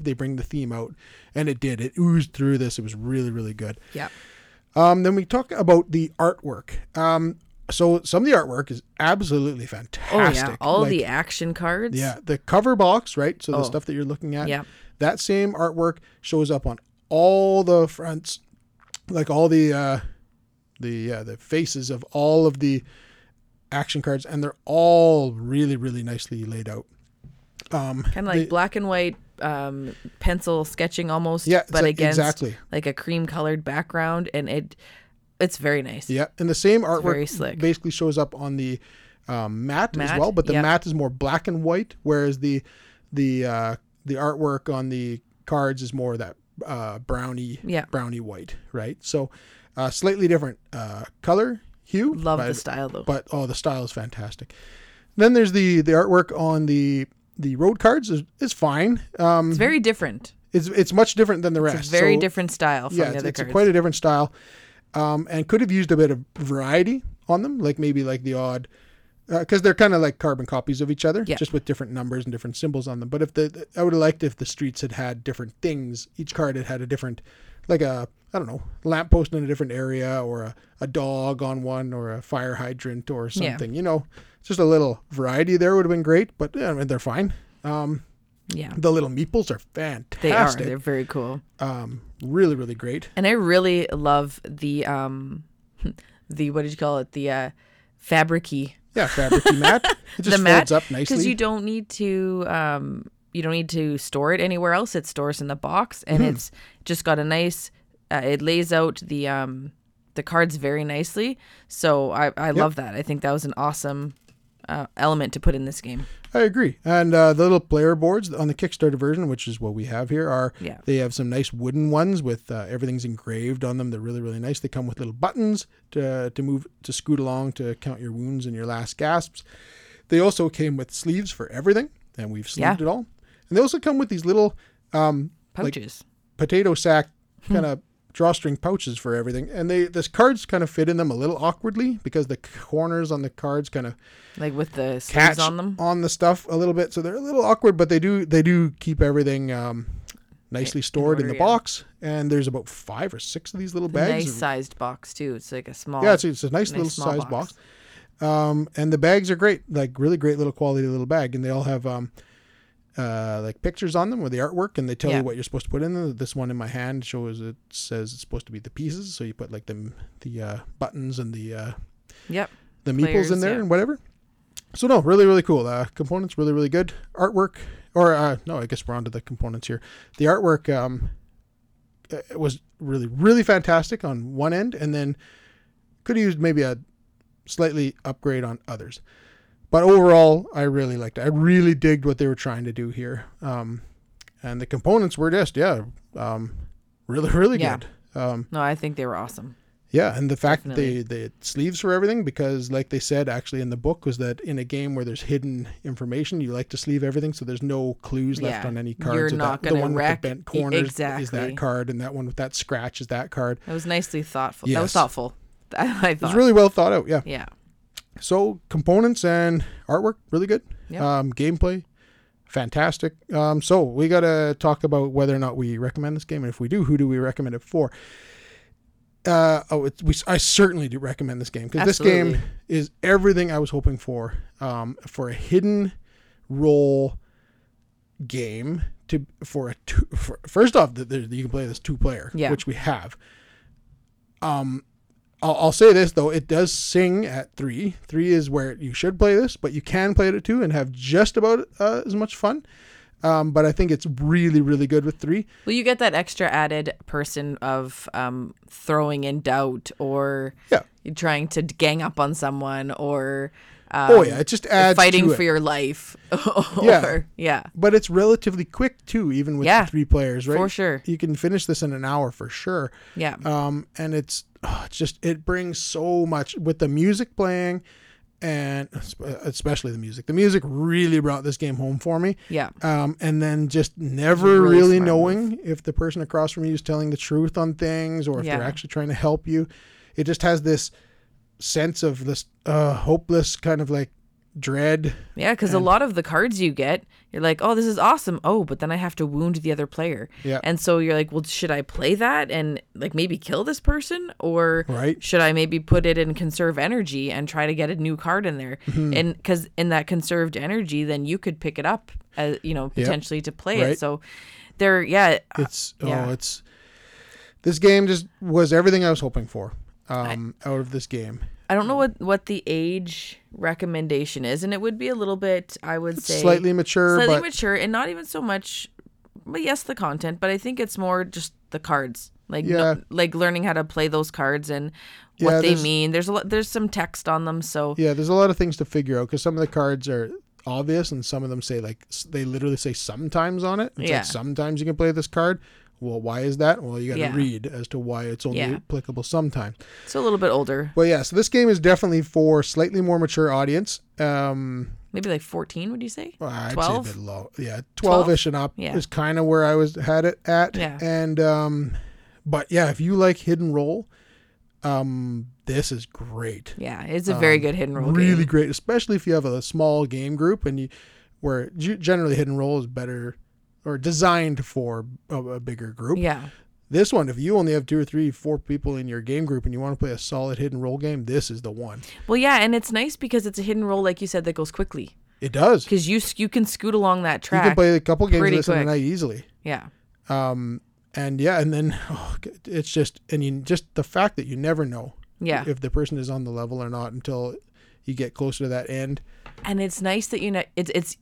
they bring the theme out, and it did. It oozed through this. It was really, really good. Yeah. Then we talk about the artwork. So some of the artwork is absolutely fantastic. Oh, yeah. All the action cards. Yeah. The cover box, right? So the stuff that you're looking at. Yeah. That same artwork shows up on all the fronts, like all the faces of all of the action cards. And they're all really, really nicely laid out. Kind of like black and white. Pencil sketching almost, but against like a cream colored background, and it's very nice. Yeah, and the same artwork basically shows up on the mat as well, but the mat is more black and white, whereas the artwork on the cards is more that browny white, right? So slightly different color hue. Love the style though. But the style is fantastic. Then there's the artwork on the road cards is fine. It's very different. It's much different than the rest. It's a very different style from the other cards. It's quite a different style. And could have used a bit of variety on them, like maybe like the odd, because they're kind of like carbon copies of each other, just with different numbers and different symbols on them. But if I would have liked if the streets had had different things. Each card had a different, like a, I don't know, lamppost in a different area, or a dog on one, or a fire hydrant or something. You know, just a little variety there would have been great. But I mean, they're fine. The little meeples are fantastic. They are. They're very cool. Really, really great. And I really love the what did you call it? The fabric-y. Yeah, fabric-y mat. It just folds up nicely. Because you don't need to store it anywhere else. It stores in the box, and it's just got a nice. It lays out the cards very nicely. So I love that. I think that was an awesome element to put in this game. I agree. And the little player boards on the Kickstarter version, which is what we have here, they have some nice wooden ones with everything's engraved on them. They're really, really nice. They come with little buttons to move, to scoot along, to count your wounds and your last gasps. They also came with sleeves for everything, and we've sleeved it all. And they also come with these little pouches, like potato sack kind of drawstring pouches for everything, and the cards kind of fit in them a little awkwardly because the corners on the cards kind of like with the sleeves on them on the stuff a little bit, so they're a little awkward, but they do keep everything nicely stored in the box. And there's about 5 or 6 of these little bags. Nice sized box too. It's like a small. Yeah, it's a nice little sized box. And the bags are great, like really great little quality little bag, and they all have like pictures on them with the artwork, and they tell you what you're supposed to put in them. This one in my hand shows, it says it's supposed to be the pieces, so you put like the buttons and the meeples in there and whatever. So no, really, really cool. Components really, really good. Artwork, or no, I guess we're on to the components here. The artwork was really, really fantastic on one end, and then could have used maybe a slightly upgrade on others. But overall, I really liked it. I really digged what they were trying to do here. And the components were just, really, really good. No, I think they were awesome. Yeah, and the fact that they had sleeves for everything, because like they said actually in the book, was that in a game where there's hidden information, you like to sleeve everything, so there's no clues left on any cards. You're not going to wreck. The one with the bent corners is that card, and that one with that scratch is that card. That was nicely thoughtful. Yes. That was thoughtful, I thought. It was really well thought out, Yeah. So components and artwork, really good. Yep. Gameplay, fantastic. So we got to talk about whether or not we recommend this game. And if we do, who do we recommend it for? I certainly do recommend this game, because this game is everything I was hoping for a hidden role game first off, you can play this 2-player, which we have. I'll say this, though. It does sing at 3. 3 is where you should play this, but you can play it at 2 and have just about as much fun. But I think it's really, really good with 3. Well, you get that extra added person of throwing in doubt, or trying to gang up on someone, or it just adds fighting to it. For your life. But it's relatively quick too, even with the 3 players, right? For sure, you can finish this in an hour for sure. Yeah, and it brings so much with the music playing, and especially the music. The music really brought this game home for me. Yeah, and then just never really knowing if the person across from you is telling the truth on things, or if they're actually trying to help you. It just has this sense of this hopeless kind of like dread, because a lot of the cards you get, you're like, oh, this is awesome, but then I have to wound the other player, and so you're like, well, should I play that and like maybe kill this person, or should I maybe put it in conserve energy and try to get a new card in there, and because in that conserved energy then you could pick it up as potentially to play it. So there this game just was everything I was hoping for out of this game. I don't know what the age recommendation is, and it would be a little bit, I would say, slightly mature, and not even so much, but yes, the content, but I think it's more just the cards, like like learning how to play those cards and what they mean. There's some text on them, so there's a lot of things to figure out, because some of the cards are obvious, and some of them say, like, they literally say sometimes on it. It's like, sometimes you can play this card. Well, why is that? Well, you got to read as to why it's only applicable sometimes. It's a little bit older. Well, so this game is definitely for slightly more mature audience. maybe like 14, would you say? Well, I'd 12? Say a bit low. Yeah, 12-ish and up is kind of where I was had it at. Yeah. And but yeah, if you like hidden roll, this is great. Yeah, it's a very good hidden roll really game. Really great, especially if you have a small game group and you where generally hidden roll is better or designed for a bigger group. Yeah. This one, if you only have 2 or 3, 4 people in your game group and you want to play a solid hidden roll game, this is the one. Well, yeah, and it's nice because it's a hidden roll, like you said, that goes quickly. It does. Because you can scoot along that track. You can play a couple games of this in the night easily. Yeah. And yeah, and then it's just, and you just the fact that you never know if the person is on the level or not until you get closer to that end. And it's nice that, you know, it's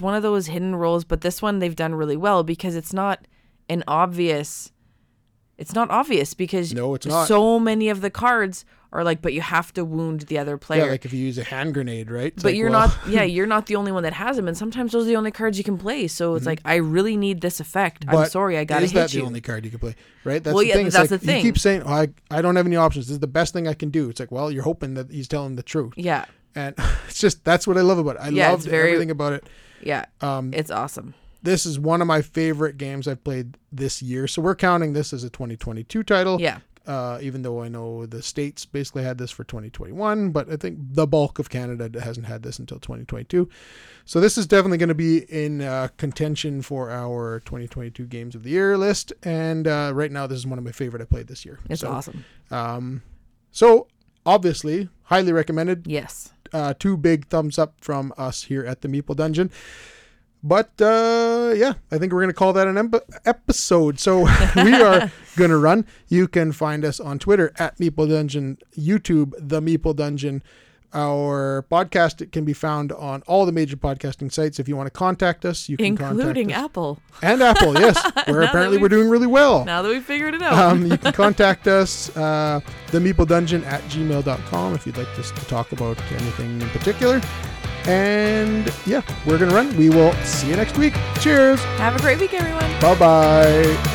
one of those hidden rolls, but this one they've done really well because it's not an obvious... It's not obvious because so many of the cards are like, but you have to wound the other player. Yeah, like if you use a hand grenade, right? It's but like, you're not the only one that has them. And sometimes those are the only cards you can play. So it's like, I really need this effect. But I'm sorry, I got to hit you. Is that the only card you can play, right? That's the thing. It's that's like, the thing. You keep saying, oh, I don't have any options. This is the best thing I can do. It's like, well, you're hoping that he's telling the truth. Yeah. And it's just, that's what I love about it. I loved everything about it. Yeah. It's awesome. This is one of my favorite games I've played this year. So we're counting this as a 2022 title. Yeah. Even though I know the States basically had this for 2021, but I think the bulk of Canada hasn't had this until 2022. So this is definitely going to be in contention for our 2022 Games of the Year list. And right now, this is one of my favorite I played this year. It's awesome. So obviously, highly recommended. Yes. 2 big thumbs up from us here at the Meeple Dungeon. But, yeah, I think we're going to call that an episode. So we are going to run. You can find us on Twitter at Meeple Dungeon, YouTube, The Meeple Dungeon. Our podcast, it can be found on all the major podcasting sites. If you want to contact us, you can including Apple. And Apple, yes, where apparently we're doing really well. Now that we've figured it out. You can contact us, themeepledungeon@gmail.com if you'd like us to talk about anything in particular. And yeah, we're going to run. We will see you next week. Cheers. Have a great week, everyone. Bye-bye.